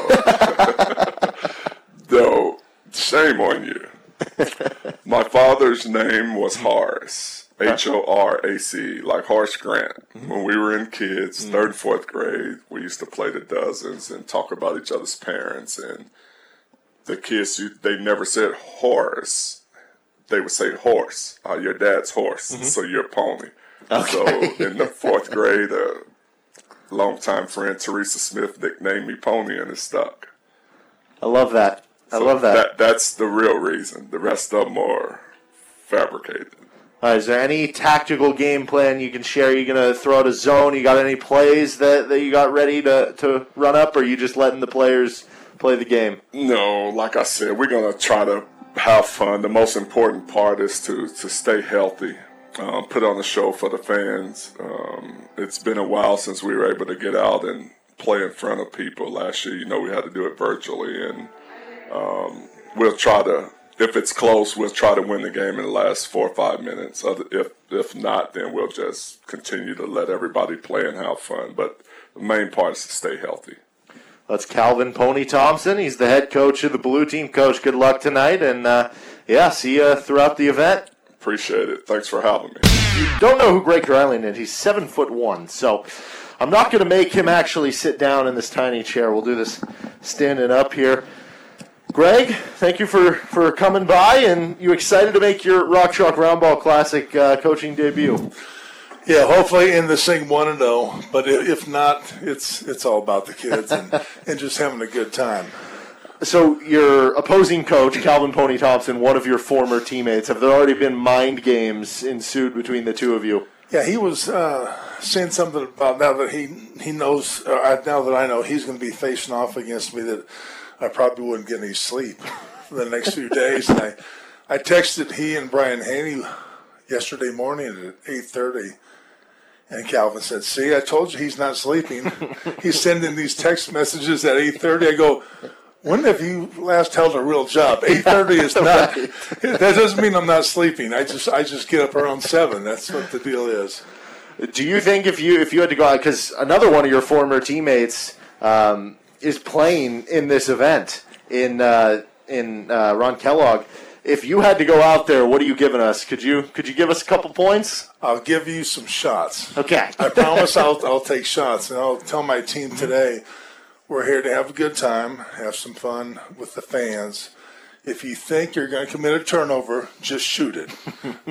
No, shame on you. My father's name was Horace, H-O-R-A-C, like Horace Grant. Mm-hmm. When we were in kids, mm-hmm. 3rd, 4th grade, we used to play the dozens and talk about each other's parents, and the kids, they never said Horace. They would say horse. Your dad's horse, mm-hmm. so you're a pony. Okay. So in the 4th grade, a longtime friend, Teresa Smith, nicknamed me Pony, and it stuck. I love that. That's the real reason. The rest of them are fabricated. All right, is there any tactical game plan you can share? Are you going to throw out a zone? You got any plays that you got ready to run up, or are you just letting the players play the game? No, like I said, we're going to try to have fun. The most important part is to stay healthy, put on a show for the fans. It's been a while since we were able to get out and play in front of people. Last year, we had to do it virtually, and we'll try to, if it's close, we'll try to win the game in the last 4 or 5 minutes. If not, then we'll just continue to let everybody play and have fun. But the main part is to stay healthy. That's Calvin Pony Thompson. He's the head coach of the Blue Team. Coach, good luck tonight, and see you throughout the event. Appreciate it. Thanks for having me. You don't know who Greg Dreiling is. He's 7'1", so I'm not going to make him actually sit down in this tiny chair. We'll do this standing up here. Greg, thank you for coming by, and you excited to make your Rock Chalk Roundball Classic coaching debut? Yeah, hopefully in this thing 1-0, but if not, it's all about the kids and just having a good time. So your opposing coach, Calvin Pony Thompson, one of your former teammates, have there already been mind games ensued between the two of you? Yeah, he was saying something about now that he knows, now that I know he's going to be facing off against me, that I probably wouldn't get any sleep for the next few days. And I texted he and Brian Haney yesterday morning at 8:30, and Calvin said, see, I told you he's not sleeping. He's sending these text messages at 8:30. I go, when have you last held a real job? 8:30 is not. Right. That doesn't mean I'm not sleeping. I just get up around 7. That's what the deal is. Do you think if you had to go out, because another one of your former teammates is playing in this event in Ron Kellogg, if you had to go out there, what are you giving us? Could you give us a couple points? I'll give you some shots. Okay. I promise I'll take shots, and I'll tell my team today we're here to have a good time, have some fun with the fans. If you think you're going to commit a turnover, just shoot it.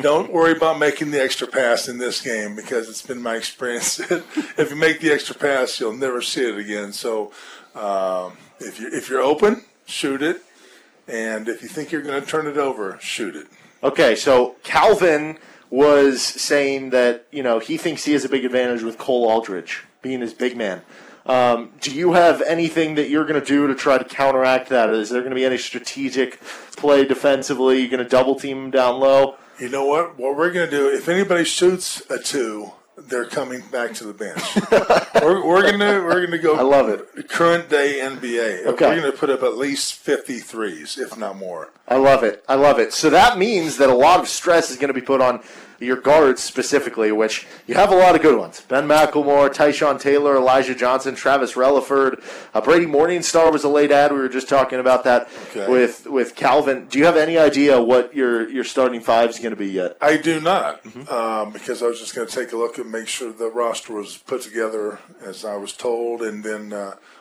Don't worry about making the extra pass in this game, because it's been my experience that if you make the extra pass, you'll never see it again. So if you're open, shoot it. And if you think you're going to turn it over, shoot it. Okay, so Calvin was saying that, he thinks he has a big advantage with Cole Aldridge being his big man. Do you have anything that you're going to do to try to counteract that? Is there going to be any strategic play defensively? You're going to double team him down low? You know what? What we're going to do, if anybody shoots a 2, they're coming back to the bench. we're gonna go. I love it. Current day NBA. Okay. We're gonna put up at least 50 threes, if not more. I love it. I love it. So that means that a lot of stress is gonna be put on your guards specifically, which you have a lot of good ones. Ben McLemore, Tyshawn Taylor, Elijah Johnson, Travis Relaford, Brady Morningstar was a late ad. We were just talking about that with Calvin. Do you have any idea what your starting five is going to be yet? I do not, because I was just going to take a look and make sure the roster was put together as I was told, and then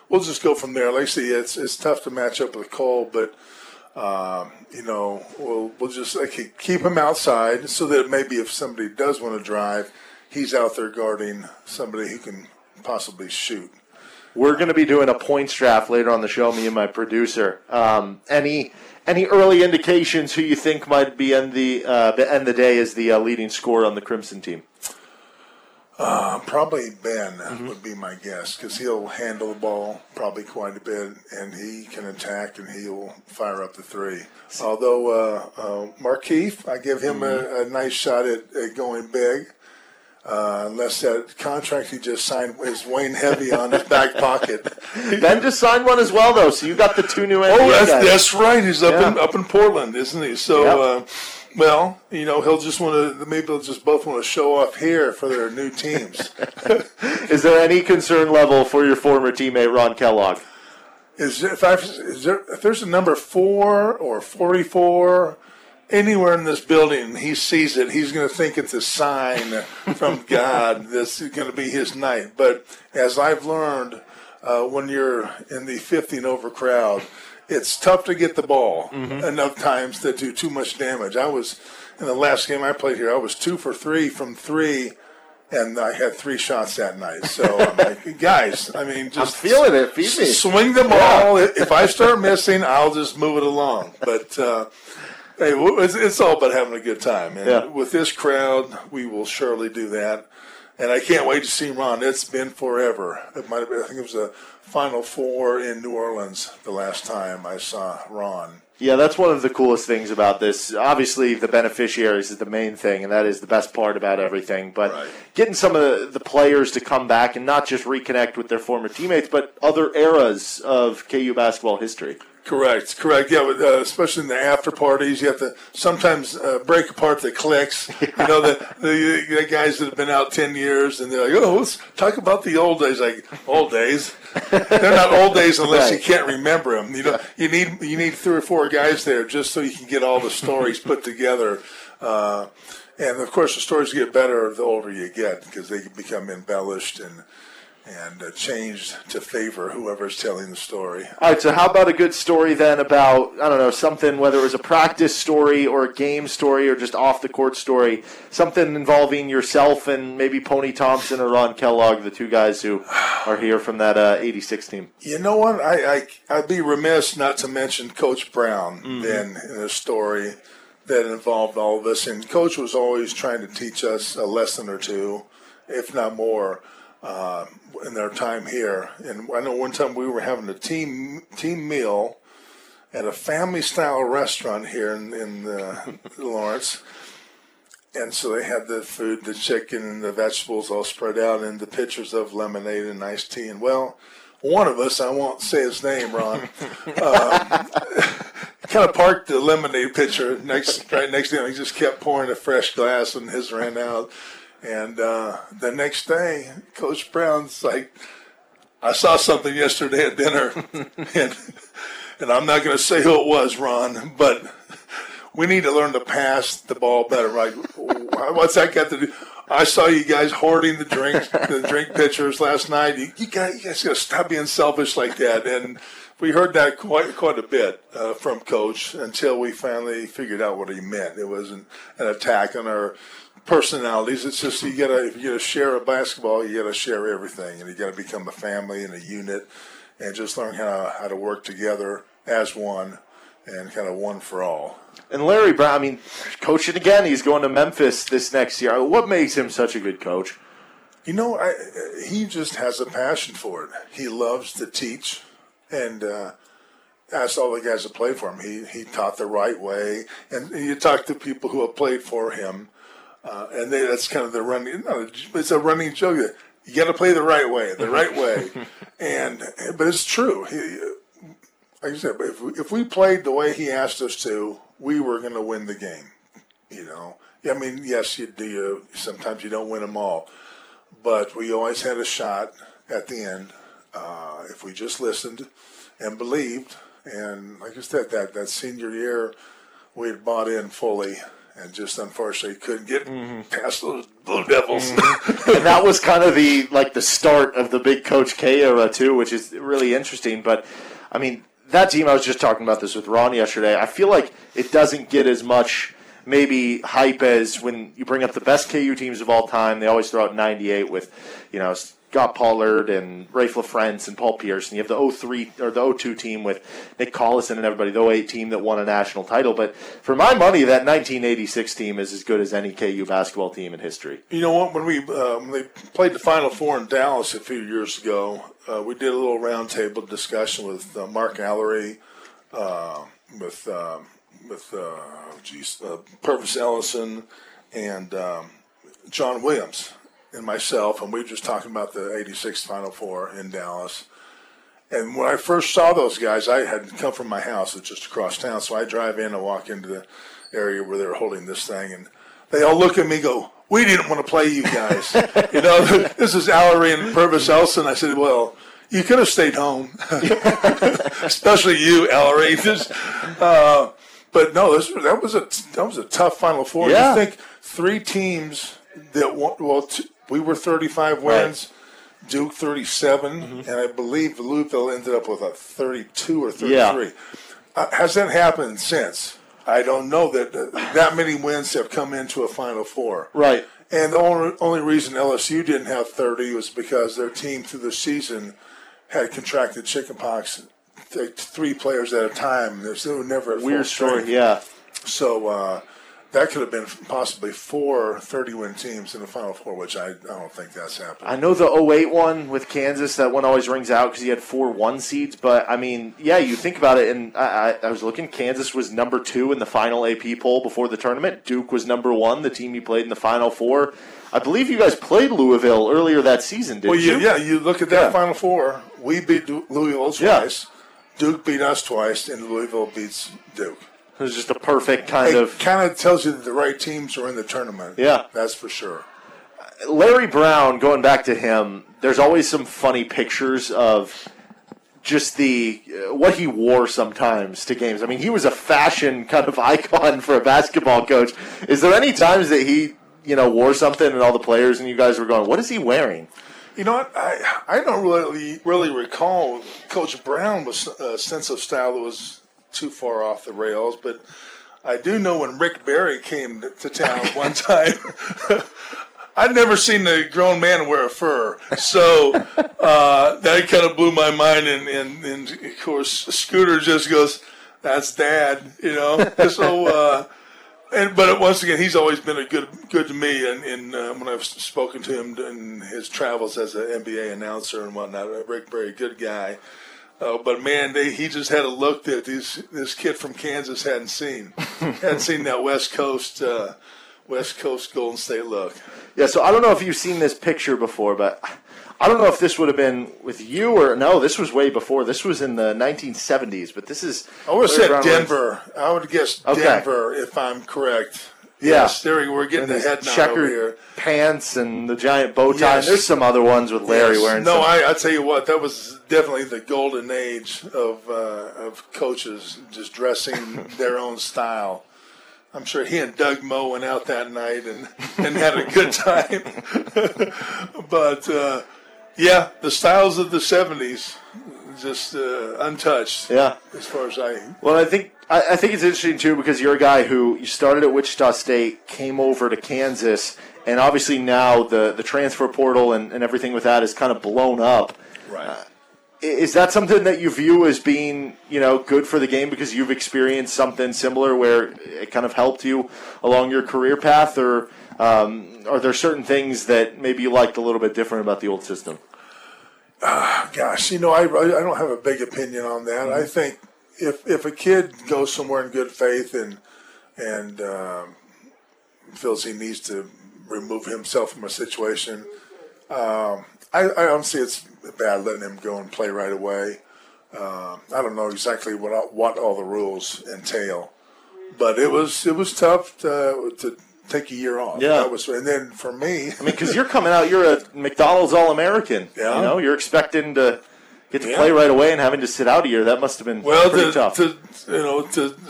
we'll just go from there. Like I see, it's tough to match up with Cole, but. We'll just keep him outside so that maybe if somebody does want to drive, he's out there guarding somebody who can possibly shoot. We're going to be doing a points draft later on the show, me and my producer. Any early indications who you think might be end the day as the leading scorer on the Crimson team? Probably Ben would be my guess because he'll handle the ball probably quite a bit, and he can attack and he'll fire up the three. Although Markieff, I give him a nice shot at going big, unless that contract he just signed is weighing heavy on his back pocket. Ben just signed one as well, though, so you got the two new NBA guys. That's right. He's up in Portland, isn't he? So. Yep. Well, he'll just want to. Maybe they'll just both want to show off here for their new teams. Is there any concern level for your former teammate Ron Kellogg? If there's a number 4 or 44 anywhere in this building, he sees it. He's going to think it's a sign from God. This is going to be his night. But as I've learned, when you're in the 50 and over crowd. It's tough to get the ball enough times to do too much damage. I was, in the last game I played here, I was 2 for 3 from three, and I had 3 shots that night. So I'm like, guys, just I'm feeling it. Feed me. Swing the ball. Yeah. If I start missing, I'll just move it along. But, hey, it's all about having a good time. And with this crowd, we will surely do that. And I can't wait to see Ron. It's been forever. It might have been, I think it was a Final Four in New Orleans the last time I saw Ron. Yeah, that's one of the coolest things about this. Obviously, the beneficiaries is the main thing, and that is the best part about everything. But getting some of the players to come back and not just reconnect with their former teammates, but other eras of KU basketball history. Correct. Yeah, especially in the after parties, you have to sometimes break apart the cliques. Yeah. The guys that have been out 10 years, and they're like, "Oh, let's talk about the old days." Like old days, they're not old days unless you can't remember them. You need 3 or 4 guys there just so you can get all the stories put together. And of course, the stories get better the older you get because they become embellished and changed to favor whoever's telling the story. All right, so how about a good story then about, I don't know, something, whether it was a practice story or a game story or just off-the-court story, something involving yourself and maybe Pony Thompson or Ron Kellogg, the two guys who are here from that 86 team. You know what? I'd be remiss not to mention Coach Brown then in a story that involved all of us. And Coach was always trying to teach us a lesson or two, if not more, in their time here. And I know one time we were having a team meal at a family-style restaurant here in Lawrence. And so they had the food, the chicken, and the vegetables all spread out and the pitchers of lemonade and iced tea. And, well, one of us, I won't say his name, Ron, kind of parked the lemonade pitcher right next to him. He just kept pouring a fresh glass and his ran out. And the next day, Coach Brown's like, I saw something yesterday at dinner, and I'm not going to say who it was, Ron, but we need to learn to pass the ball better. Like, what's that got to do? I saw you guys hoarding the drink pitchers last night. You guys got to stop being selfish like that. And we heard that quite a bit from Coach until we finally figured out what he meant. It wasn't an attack on our personalities. It's just if you gotta share a basketball, you gotta share everything, and you gotta become a family and a unit, and just learn how to work together as one, and kind of one for all. And Larry Brown, coaching again. He's going to Memphis this next year. What makes him such a good coach? He just has a passion for it. He loves to teach, and asked all the guys that played for him. He taught the right way, and you talk to people who have played for him. And that's kind of the running. No, it's a running joke. That you got to play the right way. But it's true. Like I said, if we played the way he asked us to, we were going to win the game. You know, I mean, yes, you do. Sometimes you don't win them all, but we always had a shot at the end if we just listened and believed. And like I said, that senior year, we had bought in fully. And just unfortunately couldn't get past those Blue Devils. And that was kind of the start of the big Coach K era too, which is really interesting. But I mean, that team, I was just talking about this with Ron yesterday. I feel like it doesn't get as much maybe hype as when you bring up the best KU teams of all time. They always throw out '98 with, Scott Pollard and Rafe LaFrentz and Paul Pierce. And you have the 03 or the 02 team with Nick Collison and everybody, the 08 team that won a national title. But for my money, that 1986 team is as good as any KU basketball team in history. You know what? When we they played the Final Four in Dallas a few years ago, we did a little roundtable discussion with Mark Allery, with Purvis Ellison, and John Williams. And myself, and we were just talking about the 86 Final Four in Dallas. And when I first saw those guys, I had come from my house, it's just across town, so I drive in and walk into the area where they were holding this thing, and they all look at me and go, "We didn't want to play you guys." This is Allery and Purvis Ellison. I said, "Well, you could have stayed home." Especially you, Allery. But no, that was a tough Final Four. Yeah. You think three teams that we were 35 wins, right. Duke 37, and I believe Louisville ended up with a 32 or 33. Yeah. Has that happened since? I don't know that that many wins have come into a Final Four. Right. And the only reason LSU didn't have 30 was because their team through the season had contracted chickenpox, 3 players at a time. They were never at full strength. Yeah. So, that could have been possibly 4 30-win teams in the Final Four, which I don't think that's happened. I know the 08 one with Kansas, that one always rings out because he had 4 1 seeds. But, I mean, yeah, you think about it, and I was looking. Kansas was number 2 in the final AP poll before the tournament. Duke was number 1, the team he played in the Final Four. I believe you guys played Louisville earlier that season, didn't you? Yeah, you look at that Final Four. We beat Louisville twice. Duke beat us twice, and Louisville beats Duke. It was just a perfect kind of... It kind of tells you that the right teams are in the tournament. Yeah. That's for sure. Larry Brown, going back to him, there's always some funny pictures of just what he wore sometimes to games. I mean, he was a fashion kind of icon for a basketball coach. Is there any times that he wore something and all the players and you guys were going, what is he wearing? You know what? I don't really recall Coach Brown with a sense of style that was too far off the rails, but I do know when Rick Barry came to town one time, I'd never seen a grown man wear a fur, so that kind of blew my mind, and of course Scooter just goes, "That's Dad," so but once again, he's always been a good to me, and when I've spoken to him in his travels as an NBA announcer and whatnot, Rick Barry, good guy. But, man, he just had a look that this kid from Kansas hadn't seen. Hadn't seen that West Coast Golden State look. Yeah, so I don't know if you've seen this picture before, but I don't know if this would have been with you or – no, this was way before. This was in the 1970s, but this is – I would have said Denver. I would guess Denver if I'm correct. Yeah. Yes, we're getting the head nod over here. Pants and the giant bow tie. Yes. There's some other ones with Larry wearing. No, I tell you what, that was definitely the golden age of coaches just dressing their own style. I'm sure he and Doug Moe went out that night and had a good time. But yeah, the styles of the '70s just untouched. Yeah, as far as I think it's interesting, too, because you're a guy who you started at Wichita State, came over to Kansas, and obviously now the transfer portal and everything with that is kind of blown up. Right. Is that something that you view as being, good for the game because you've experienced something similar where it kind of helped you along your career path? Or are there certain things that maybe you liked a little bit different about the old system? Gosh, I don't have a big opinion on that. I think... If a kid goes somewhere in good faith and feels he needs to remove himself from a situation. I don't see it's bad letting him go and play right away. I don't know exactly what all the rules entail, but it was tough to take a year off. Yeah, that was, and then for me, I mean, because you're coming out, you're a McDonald's All-American. Yeah, you know, you're expecting to get to play right away, and having to sit out a year, that must have been pretty tough. To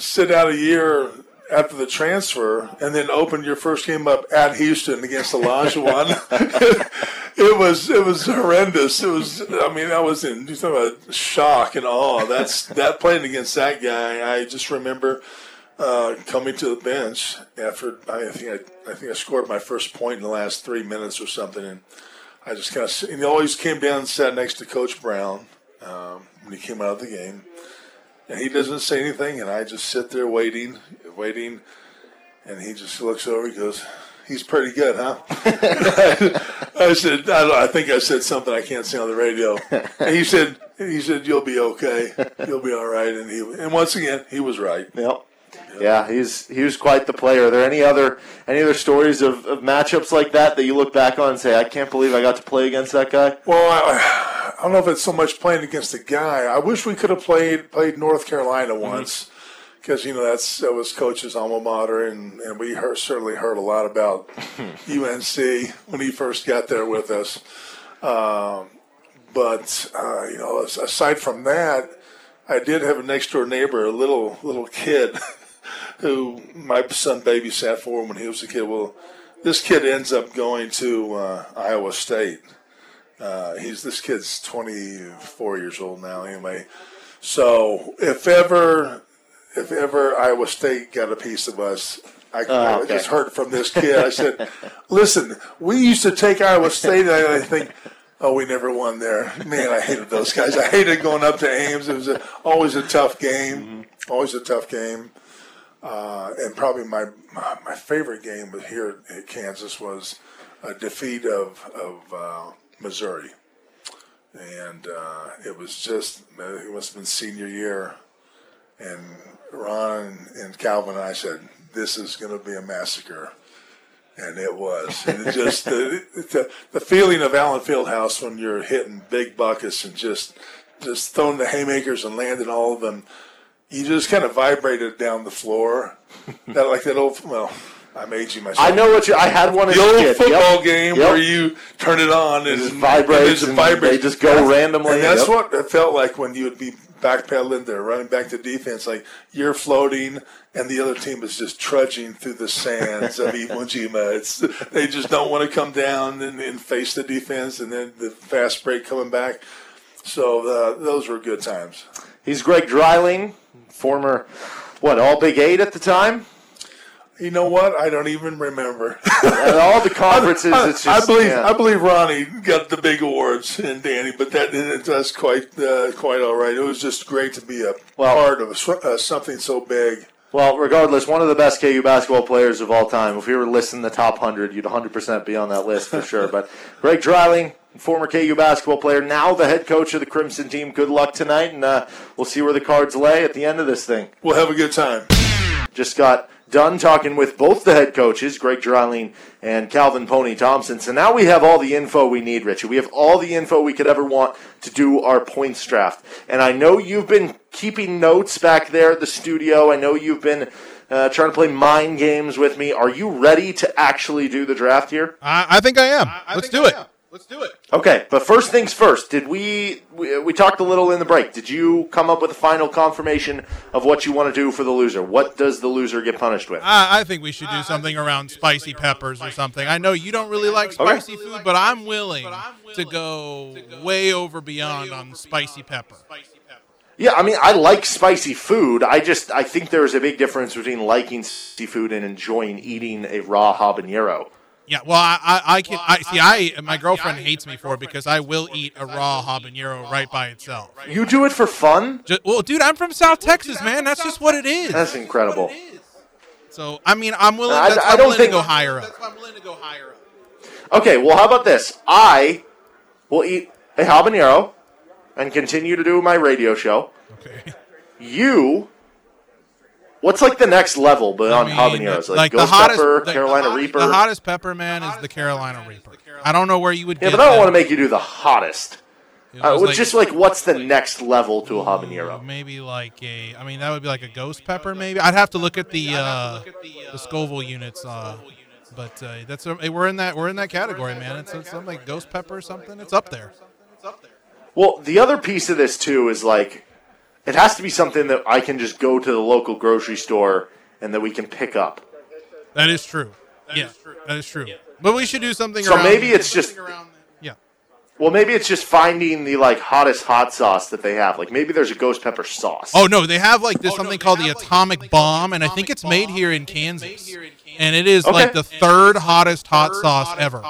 sit out a year after the transfer, and then open your first game up at Houston against Olajuwon. It was horrendous. I was in shock and awe. That playing against that guy, I just remember coming to the bench after I think I scored my first point in the last 3 minutes or something, and I just he always came down and sat next to Coach Brown when he came out of the game. And he doesn't say anything, and I just sit there waiting, and he just looks over and goes, "He's pretty good, huh?" I think I said something I can't say on the radio. And he said, "You'll be okay. You'll be all right." And once again, he was right. Yep. Yeah, he was quite the player. Are there any other stories of matchups like that you look back on and say, "I can't believe I got to play against that guy"? Well, I don't know if it's so much playing against the guy. I wish we could have played North Carolina once, because that was Coach's alma mater, and we certainly heard a lot about UNC when he first got there with us. But aside from that, I did have a next door neighbor, a little kid, who my son babysat for him when he was a kid. Well, this kid ends up going to Iowa State. This kid's 24 years old now, anyway. So if ever Iowa State got a piece of us, I just heard from this kid. I said, "Listen, we used to take Iowa State," and I think, "Oh, we never won there. Man, I hated those guys. I hated going up to Ames. It was always a tough game. Mm-hmm. Always a tough game." And probably my favorite game here at Kansas was a defeat of Missouri, and it was it must have been senior year, and Ron and Calvin and I said, "This is going to be a massacre," and it was. And it just the feeling of Allen Fieldhouse when you're hitting big buckets and just throwing the haymakers and landing all of them, you just kind of vibrated down the floor, I'm aging myself. I know what I had one. The old football game where you turn it on and it vibrates. And they just go randomly. And that's what it felt like when you would be backpedaling there, running back to defense. Like you're floating, and the other team is just trudging through the sands of Iwo Jima. They just don't want to come down and face the defense, and then the fast break coming back. So those were good times. He's Greg Dreiling, former All Big 8 at the time. You know what? I don't even remember. At all the conferences, it's just. I believe Ronnie got the big awards and Danny, but that's quite all right. It was just great to be part of something so big. Well, regardless, one of the best KU basketball players of all time. If we were listing the top 100, you'd 100% be on that list for sure. But Greg Dreiling, former KU basketball player, now the head coach of the Crimson team. Good luck tonight, and we'll see where the cards lay at the end of this thing. We'll have a good time. Just got done talking with both the head coaches, Greg Dreiling and Calvin Pony Thompson. So now we have all the info we need, Richie. We have all the info we could ever want to do our points draft. And I know you've been keeping notes back there at the studio. I know you've been trying to play mind games with me. Are you ready to actually do the draft here? I think I am. Let's do it. Okay, but first things first. Did we talked a little in the break. Did you come up with a final confirmation of what you want to do for the loser? What does the loser get punished with? I think we should do something around spicy peppers or something. I know you don't really like spicy food, but I'm willing to go way over beyond on spicy pepper. Yeah, I mean, I like spicy food. I think there is a big difference between liking spicy food and enjoying eating a raw habanero. Yeah, well, my girlfriend hates me for it because I will eat a raw habanero right by itself. You do it for fun? Well, dude, I'm from South Texas, man. That's just what it is. That's incredible. So, I mean, I'm willing to go higher up. That's why I'm willing to go higher up. Okay, well, how about this? I will eat a habanero and continue to do my radio show. Okay. You What's like the next level beyond habaneros? Like ghost pepper, Carolina Reaper? The hottest pepper, man, is the Carolina Reaper. I don't know where you would get that. Yeah, but I don't want to make you do the hottest. Just like what's the next level to a habanero? Maybe like a, I mean, that would be like a ghost pepper maybe. I'd have to look at the Scoville units. But that's we're in that category, man. It's something like ghost pepper or something. It's up there. Well, the other piece of this, too, is like, it has to be something that I can just go to the local grocery store and that we can pick up. That is true. That is true. Yeah. But we should do something around. So maybe it's just Well, maybe it's just finding the like hottest hot sauce that they have. Like maybe there's a ghost pepper sauce. Oh no, they have like this something called the Atomic Bomb, and I think it's made here in Kansas. And it is like the third hottest hot sauce ever.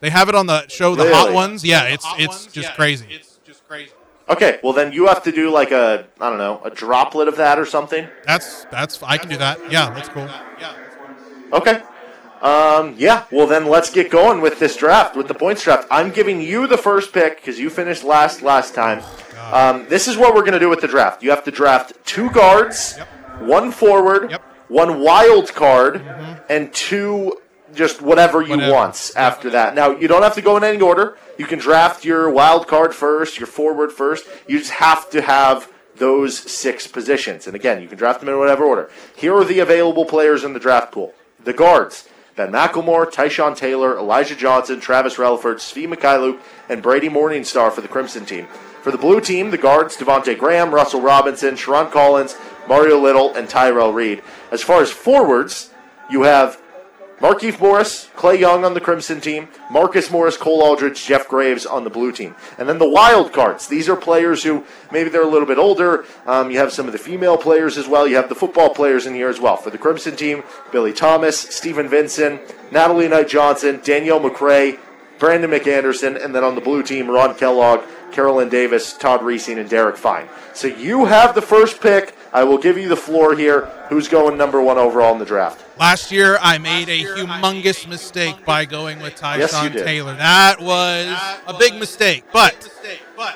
They have it on the show, The Hot Ones. Yeah, it's just crazy. It's just crazy. Okay, well then you have to do like a, I don't know, a droplet of that or something. That's I can do that. Yeah, that's cool. Okay. Well then let's get going with this draft, with the points draft. I'm giving you the first pick because you finished last time. This is what we're going to do with the draft. You have to draft two guards, one forward, one wild card, and two just whatever want after that. Now, you don't have to go in any order. You can draft your wild card first, your forward first. You just have to have those six positions. And again, you can draft them in whatever order. Here are the available players in the draft pool. The guards: Ben McLemore, Tyshawn Taylor, Elijah Johnson, Travis Relaford, Svi Mikhailu, and Brady Morningstar for the Crimson team. For the blue team, the guards: Devontae Graham, Russell Robinson, Sharon Collins, Mario Little, and Tyrell Reed. As far as forwards, you have Markieff Morris, Clay Young on the Crimson team, Marcus Morris, Cole Aldridge, Jeff Graves on the blue team. And then the wild cards. These are players who, maybe they're a little bit older. You have some of the female players as well. You have the football players in here as well. For the Crimson team, Billy Thomas, Stephen Vinson, Natalie Knight-Johnson, Danielle McRae, Brandon McAnderson, and then on the blue team, Ron Kellogg, Carolyn Davis, Todd Reesing, and Derek Fine. So you have the first pick. I will give you the floor here. Who's going number one overall in the draft? Last year, I made a humongous mistake by going with Tyshawn Taylor. That was a big mistake. But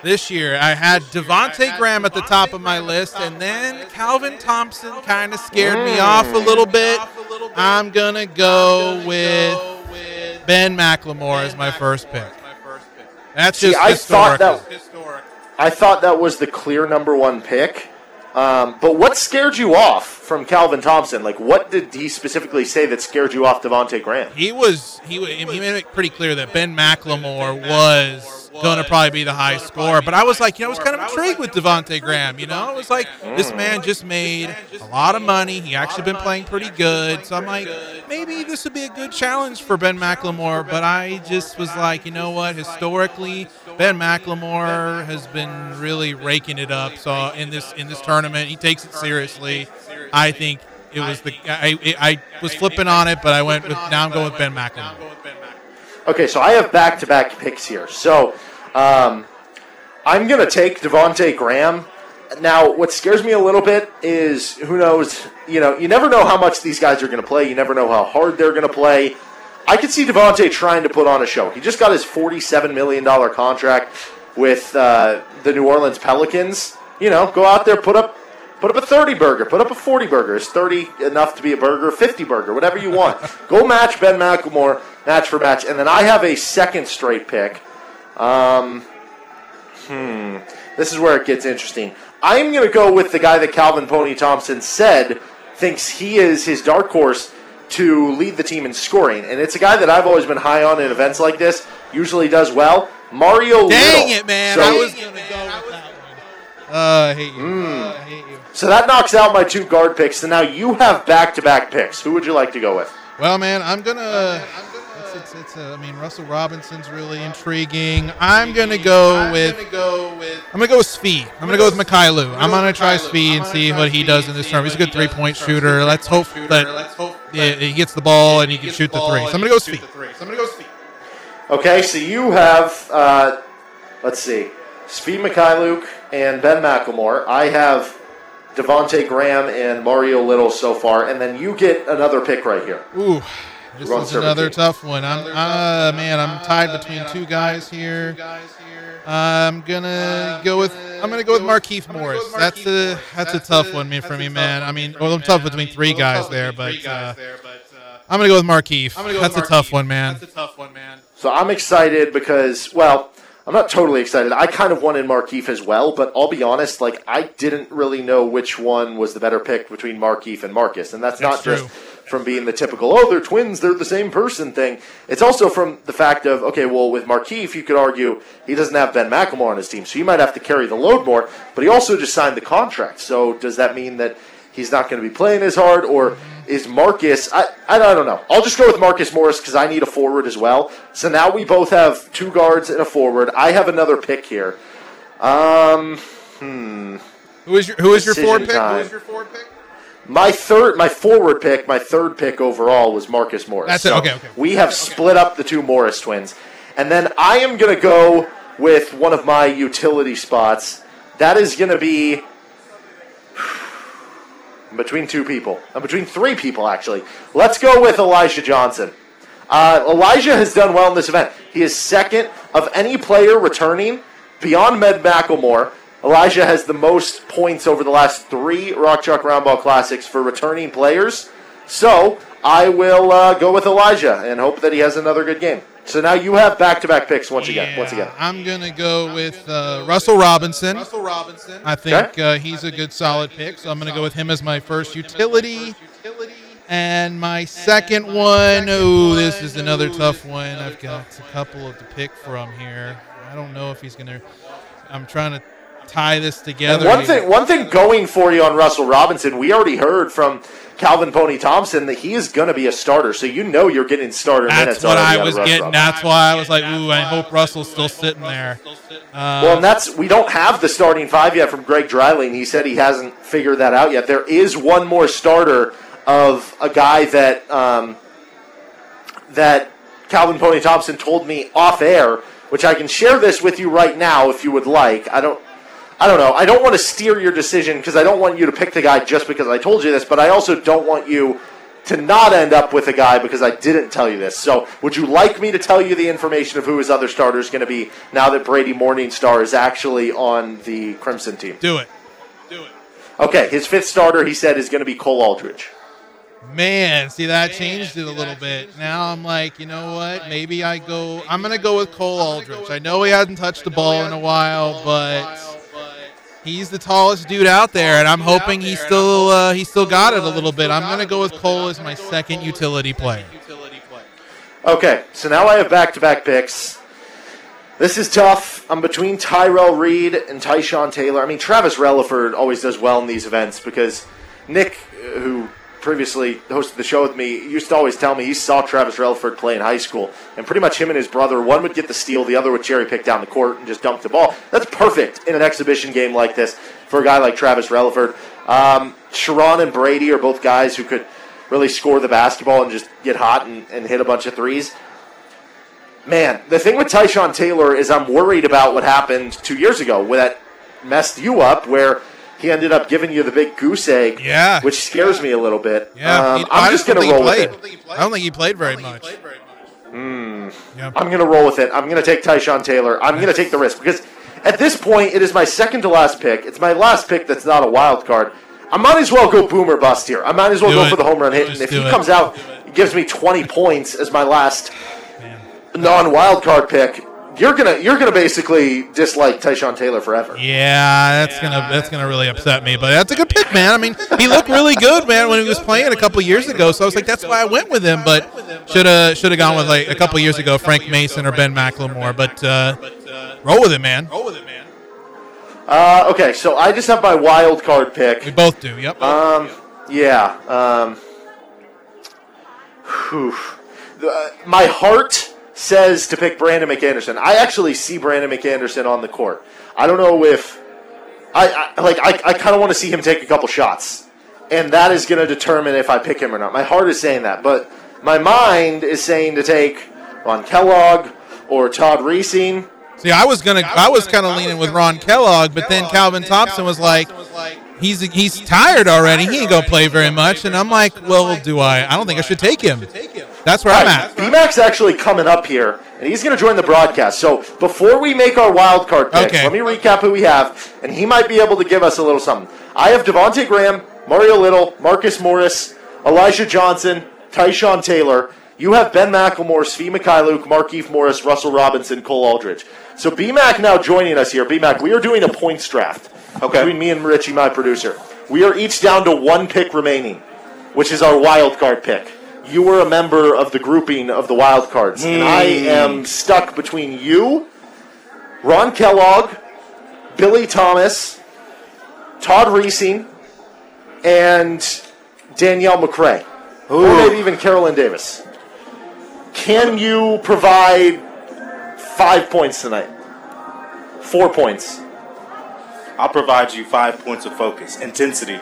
this year, I had Devontae Graham at the top of my list, and then Calvin Thompson kind of scared me off a little bit. I'm going to go with Ben McLemore as my first pick. That's just historic. I thought that was the clear number one pick. But what scared you off from Calvin Thompson? Like, what did he specifically say that scared you off Devontae Graham? He made it pretty clear that Ben McLemore was going to probably be the high scorer. But I was like, I was kind of intrigued with Devontae Graham. I was like, this man just made a lot of money. He actually been playing pretty good. So I'm like, maybe this would be a good challenge for Ben McLemore. But I just was like, you know what? Historically, Ben McLemore has been really raking it up. So in this tournament, he takes it seriously. I think it was I was flipping on it, but I went with now. I'm going with Ben McLemore. Okay, so I have back-to-back picks here. So I'm going to take Devontae Graham. Now, what scares me a little bit is, who knows? You never know how much these guys are going to play. You never know how hard they're going to play. I could see Devontae trying to put on a show. He just got his $47 million contract with the New Orleans Pelicans. Go out there, put up a 30-burger, put up a 40-burger. Is 30 enough to be a burger? 50-burger, whatever you want. Go match Ben McLemore match for match. And then I have a second straight pick. This is where it gets interesting. I'm going to go with the guy that Calvin Pony Thompson said thinks he is his dark horse to lead the team in scoring. And it's a guy that I've always been high on in events like this. Usually does well. Mario Little. Dang it, man. So I was going to go with that. I hate you. I hate you. So that knocks out my two guard picks. So now you have back-to-back picks. Who would you like to go with? Well, man, I'm going to – Russell Robinson's really intriguing. I'm going to go with Svi. I'm going to go with Mikhailu. I'm going to try Svi and see what he does in this term. He's a good three-point shooter. Let's hope that he gets the ball and he can shoot the three. So I'm going to go Svi. Okay, so you have Svi Mikhailu and Ben McLemore. I have Devontae Graham and Mario Little so far, and then you get another pick right here. Ooh, this is another tough one. I'm tied between two guys here. I'm gonna go with I'm gonna go with Markieff Morris. That's a tough one for me, man. I mean, well, I'm tough between three guys there, but I'm gonna go with Markieff. That's a tough one, man. So I'm excited because, well, I'm not totally excited. I kind of wanted Markieff as well, but I'll be honest, like, I didn't really know which one was the better pick between Markieff and Marcus, and that's not just from being the typical, oh, they're twins, they're the same person thing. It's also from the fact of, okay, well, with Markieff, you could argue he doesn't have Ben McLemore on his team, so he might have to carry the load more, but he also just signed the contract. So does that mean that he's not going to be playing as hard, or is Marcus – I don't know. I'll just go with Marcus Morris because I need a forward as well. So now we both have two guards and a forward. I have another pick here. Who is your forward pick? My third pick overall was Marcus Morris. That's it. So okay. We have split up the two Morris twins. And then I am going to go with one of my utility spots. That is going to be – I'm between three people, actually. Let's go with Elijah Johnson. Elijah has done well in this event. He is second of any player returning beyond Med McElmore. Elijah has the most points over the last three Rock Chalk Roundball Classics for returning players. So I will go with Elijah and hope that he has another good game. So now you have back-to-back picks once again. I'm going to go with Russell Robinson. I think he's a good, solid pick, so I'm going to go with him as my first utility. And my second one, this is another tough one. I've got a couple of to pick from here. I don't know if he's going to – I'm trying to – tie this together. And one thing going for you on Russell Robinson, we already heard from Calvin Pony Thompson that he is going to be a starter, so you know you're getting starter minutes. That's what I was getting. That's why I was like, ooh, I hope Russell's still sitting there. Well, and we don't have the starting five yet from Greg Dreiling. He said he hasn't figured that out yet. There is one more starter of a guy that that Calvin Pony Thompson told me off air, which I can share this with you right now if you would like. I don't know. I don't want to steer your decision because I don't want you to pick the guy just because I told you this, but I also don't want you to not end up with a guy because I didn't tell you this. So would you like me to tell you the information of who his other starter is going to be now that Brady Morningstar is actually on the Crimson team? Do it. Okay, his fifth starter, he said, is going to be Cole Aldridge. Man, see, that changed it a little bit. Now I'm like, you know what? Maybe I'm going to go with Cole Aldridge. I know he hasn't touched the ball in a while, but he's the tallest dude out there, and I'm hoping he still got it a little bit. I'm going to go with Cole as my second utility player. Okay, so now I have back-to-back picks. This is tough. I'm between Tyrell Reed and Tyshawn Taylor. I mean, Travis Relaford always does well in these events because Nick, who previously hosted the show with me, used to always tell me he saw Travis Relaford play in high school, and pretty much him and his brother, one would get the steal, the other would cherry pick down the court and just dunk the ball. That's perfect in an exhibition game like this for a guy like Travis Relaford. Sharon and Brady are both guys who could really score the basketball and just get hot and hit a bunch of threes. Man, the thing with Tyshawn Taylor is I'm worried about what happened 2 years ago where that messed you up, where he ended up giving you the big goose egg, which scares me a little bit. Yeah. I'm just going to roll with it. I don't think he played very much. I'm going to roll with it. I'm going to take Tyshawn Taylor. I'm going to take the risk because at this point, it is my second to last pick. It's my last pick that's not a wild card. I might as well go boom or bust here. I might as well go for the home run hit. And if he comes out and gives me 20 points as my last non-wild card pick, You're gonna basically dislike Tyshawn Taylor forever. Yeah, that's gonna really upset me. But that's a good pick, man. I mean, he looked really good, man, when he was playing a couple years ago. So I was like, that's why I went with him. But should have gone with like a couple years ago, Frank Mason or Ben McLemore. But roll with it, man. Okay, so I just have my wild card pick. We both do. Yep. Yeah. My heart says to pick Brandon McAnderson. I actually see Brandon McAnderson on the court. I don't know if I kind of want to see him take a couple shots, and that is going to determine if I pick him or not. My heart is saying that, but my mind is saying to take Ron Kellogg or Todd Reesing. See, I was kind of leaning with Ron Kellogg, but then Calvin Thompson was like, he's tired already. He ain't gonna play very much, and I'm like, well, do I? I don't think I should take him. That's where I'm at. D-Mac's actually coming up here, and he's going to join the broadcast. So before we make our wild card picks, let me recap who we have, and he might be able to give us a little something. I have Devontae Graham, Mario Little, Marcus Morris, Elijah Johnson, Tyshawn Taylor. You have Ben McLemore, Svi Mikhailuk, Markieff Morris, Russell Robinson, Cole Aldridge. So B-Mac now joining us here. B-Mac, we are doing a points draft between me and Richie, my producer. We are each down to one pick remaining, which is our wild card pick. You were a member of the grouping of the wild cards, and I am stuck between you, Ron Kellogg, Billy Thomas, Todd Reesing, and Danielle McRae, or maybe even Carolyn Davis. Can you provide 5 points tonight? 4 points. I'll provide you 5 points of focus, intensity.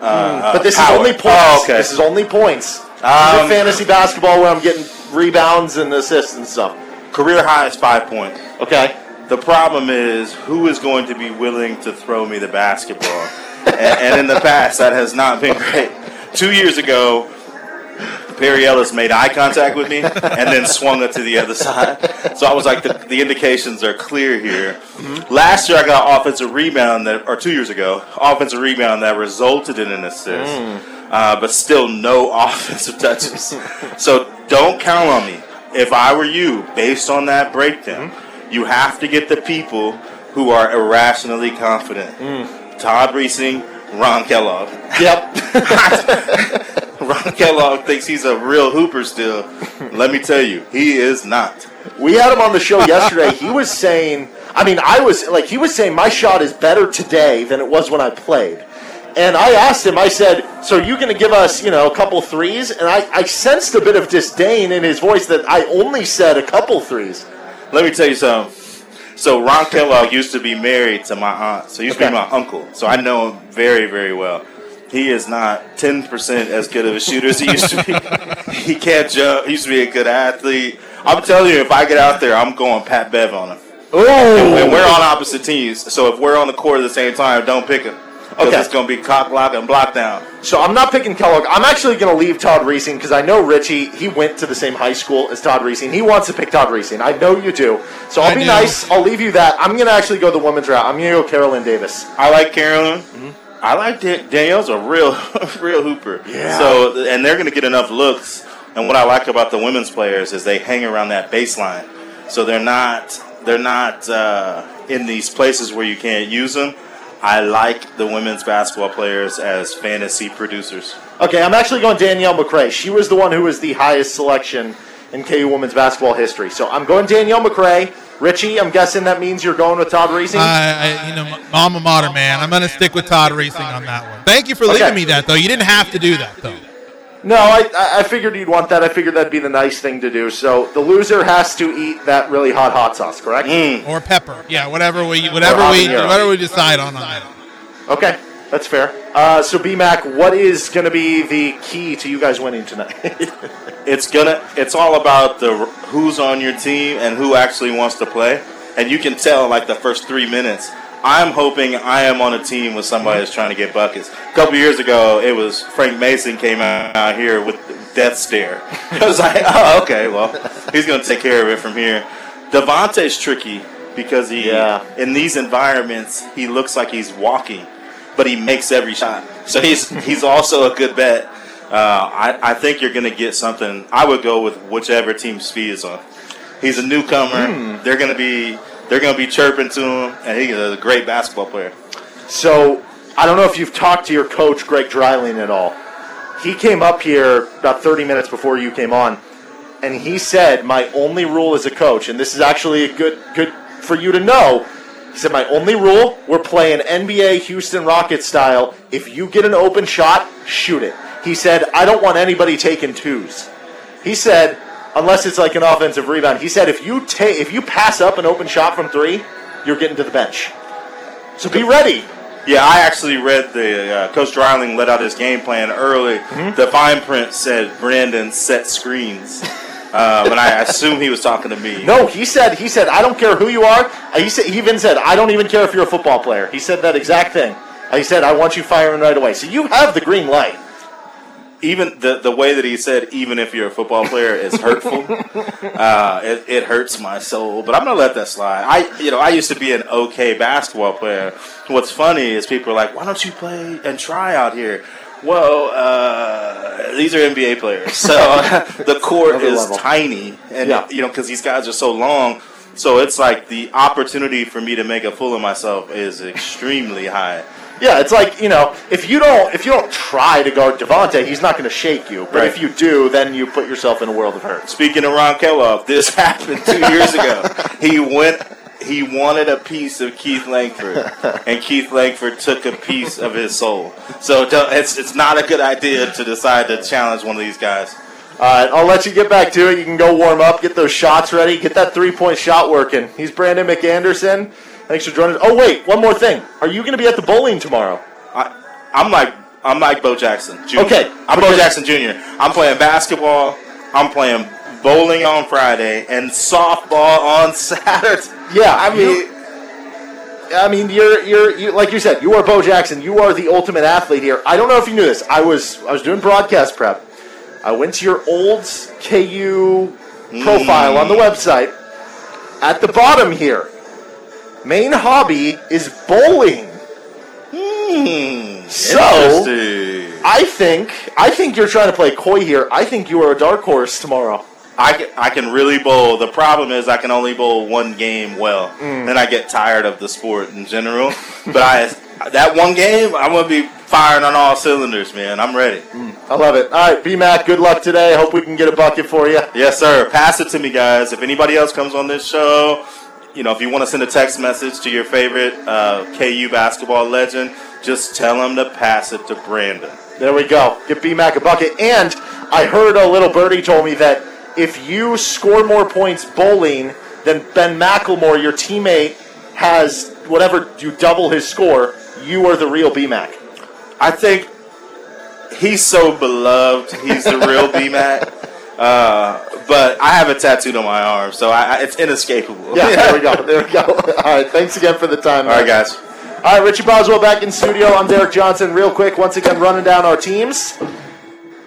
But this power. Is only points. This is only points. This is fantasy basketball where I'm getting rebounds and assists and stuff. Career high is 5 points. Okay. The problem is who is going to be willing to throw me the basketball. and in the past, that has not been great. 2 years ago, Perry Ellis made eye contact with me and then swung it to the other side. So I was like, the indications are clear here. Mm-hmm. Last year I got an offensive rebound, or 2 years ago, offensive rebound that resulted in an assist, but still no offensive touches. So don't count on me. If I were you, based on that breakdown, you have to get the people who are irrationally confident. Todd Reesing, Ron Kellogg. Yep. Ron Kellogg thinks he's a real hooper still. Let me tell you, he is not. We had him on the show yesterday. He was saying, he was saying my shot is better today than it was when I played. And I asked him, I said, so are you going to give us, a couple threes? And I sensed a bit of disdain in his voice that I only said a couple threes. Let me tell you something. So Ron Kellogg used to be married to my aunt. So he used to be my uncle. So I know him very, very well. He is not 10% as good of a shooter as he used to be. He can't jump. He used to be a good athlete. I'm telling you, if I get out there, I'm going Pat Bev on him. Ooh. And we're on opposite teams. So if we're on the court at the same time, don't pick him. Okay. It's going to be cock block and block down. So I'm not picking Kellogg. I'm actually going to leave Todd Reesing because I know Richie, he went to the same high school as Todd Reesing. He wants to pick Todd Reesing. I know you do. So I'll be nice. I'll leave you that. I'm going to actually go the women's route. I'm going to go Carolyn Davis. I like Carolyn. Mm-hmm. I like Danielle's a real hooper. Yeah. So, and they're going to get enough looks. And what I like about the women's players is they hang around that baseline. So they're not in these places where you can't use them. I like the women's basketball players as fantasy producers. Okay, I'm actually going Danielle McRae. She was the one who was the highest selection in KU women's basketball history. So I'm going Danielle McRae. Richie, I'm guessing that means you're going with Todd Reesing? Alma mater, man. I'm going to stick with Todd Reesing on that one. Thank you for leaving me that, though. You didn't have to do that, though. No, I figured you'd want that. I figured that'd be the nice thing to do. So the loser has to eat that really hot sauce, correct? Or pepper. Yeah, whatever we decide on that. Okay, that's fair. So B-Mac, what is going to be the key to you guys winning tonight? It's all about who's on your team and who actually wants to play. And you can tell like the first 3 minutes. I'm hoping I am on a team with somebody that's trying to get buckets. A couple years ago, it was Frank Mason came out here with death stare. I was like, oh, okay, well, he's going to take care of it from here. Devontae's tricky because in these environments, he looks like he's walking, but he makes every shot. So he's also a good bet. I think you're going to get something. I would go with whichever team Svi is on. He's a newcomer. They're going to be chirping to him, and he's a great basketball player. So, I don't know if you've talked to your coach, Greg Dreiling, at all. He came up here about 30 minutes before you came on, and he said, my only rule as a coach, and this is actually a good for you to know, he said, my only rule, we're playing NBA Houston Rockets style. If you get an open shot, shoot it. He said, I don't want anybody taking twos. He said, unless it's like an offensive rebound. He said if you pass up an open shot from three, you're getting to the bench. So be ready. Yeah, I actually read the Coach Dreiling let out his game plan early. Mm-hmm. The fine print said Brandon set screens. But I assume he was talking to me. No, he said I don't care who you are. He even said I don't even care if you're a football player. He said that exact thing. He said I want you firing right away. So you have the green light. even the way that he said, even if you're a football player, is hurtful. It hurts my soul, but I'm gonna let that slide. I used to be an okay basketball player. What's funny is people are like, why don't you play and try out here? Well, these are NBA players, so the court is level. Tiny, and because these guys are so long. So it's like the opportunity for me to make a fool of myself is extremely high. Yeah, it's like, if you don't try to guard Devontae, he's not going to shake you. But if you do, then you put yourself in a world of hurt. Speaking of Ron Kellogg, this happened 2 years ago. He wanted a piece of Keith Langford, and Keith Langford took a piece of his soul. So it's not a good idea to decide to challenge one of these guys. All right, I'll let you get back to it. You can go warm up, get those shots ready, get that three-point shot working. He's Brandon McAnderson. Thanks for joining us. Oh, wait, one more thing. Are you going to be at the bowling tomorrow? I'm like Bo Jackson Jr. Okay. I'm Bo Jackson Jr. I'm playing basketball. I'm playing bowling on Friday and softball on Saturday. Yeah, I mean, you're like you said, you are Bo Jackson. You are the ultimate athlete here. I don't know if you knew this. I was doing broadcast prep. I went to your old KU profile on the website. At the bottom here, main hobby is bowling. So, I think you're trying to play coy here. I think you are a dark horse tomorrow. I can really bowl. The problem is I can only bowl one game well. Then I get tired of the sport in general. But that one game, I'm going to be firing on all cylinders, man. I'm ready. I love it. All right, B-Mac, good luck today. Hope we can get a bucket for you. Yes, sir. Pass it to me, guys. If anybody else comes on this show, if you want to send a text message to your favorite KU basketball legend, just tell them to pass it to Brandon. There we go. Get B-Mac a bucket. And I heard a little birdie told me that if you score more points bowling than Ben McLemore, your teammate, has whatever, you double his score, you are the real B-Mac. I think he's so beloved. He's the real B-Mac. But I have a tattooed on my arm, so it's inescapable. Yeah, there we go. All right, thanks again for the time. All right, guys. All right, Richie Boswell back in studio. I'm Derek Johnson. Real quick, once again, running down our teams.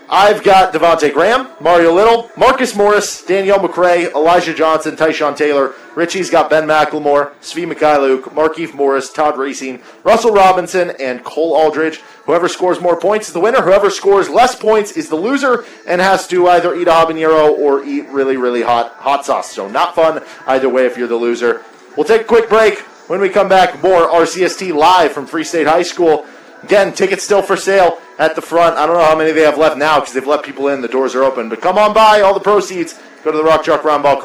I've got Devontae Graham, Mario Little, Marcus Morris, Danielle McRae, Elijah Johnson, Tyshawn Taylor. Richie's got Ben McLemore, Svi Mikhailuk, Markieff Morris, Todd Reesing, Russell Robinson, and Cole Aldridge. Whoever scores more points is the winner. Whoever scores less points is the loser and has to either eat a habanero or eat really, really hot sauce. So not fun either way if you're the loser. We'll take a quick break. When we come back, more RCST live from Free State High School. Again, tickets still for sale at the front. I don't know how many they have left now because they've let people in. The doors are open. But come on by. All the proceeds go to the Rock Chalk Round Ball Club.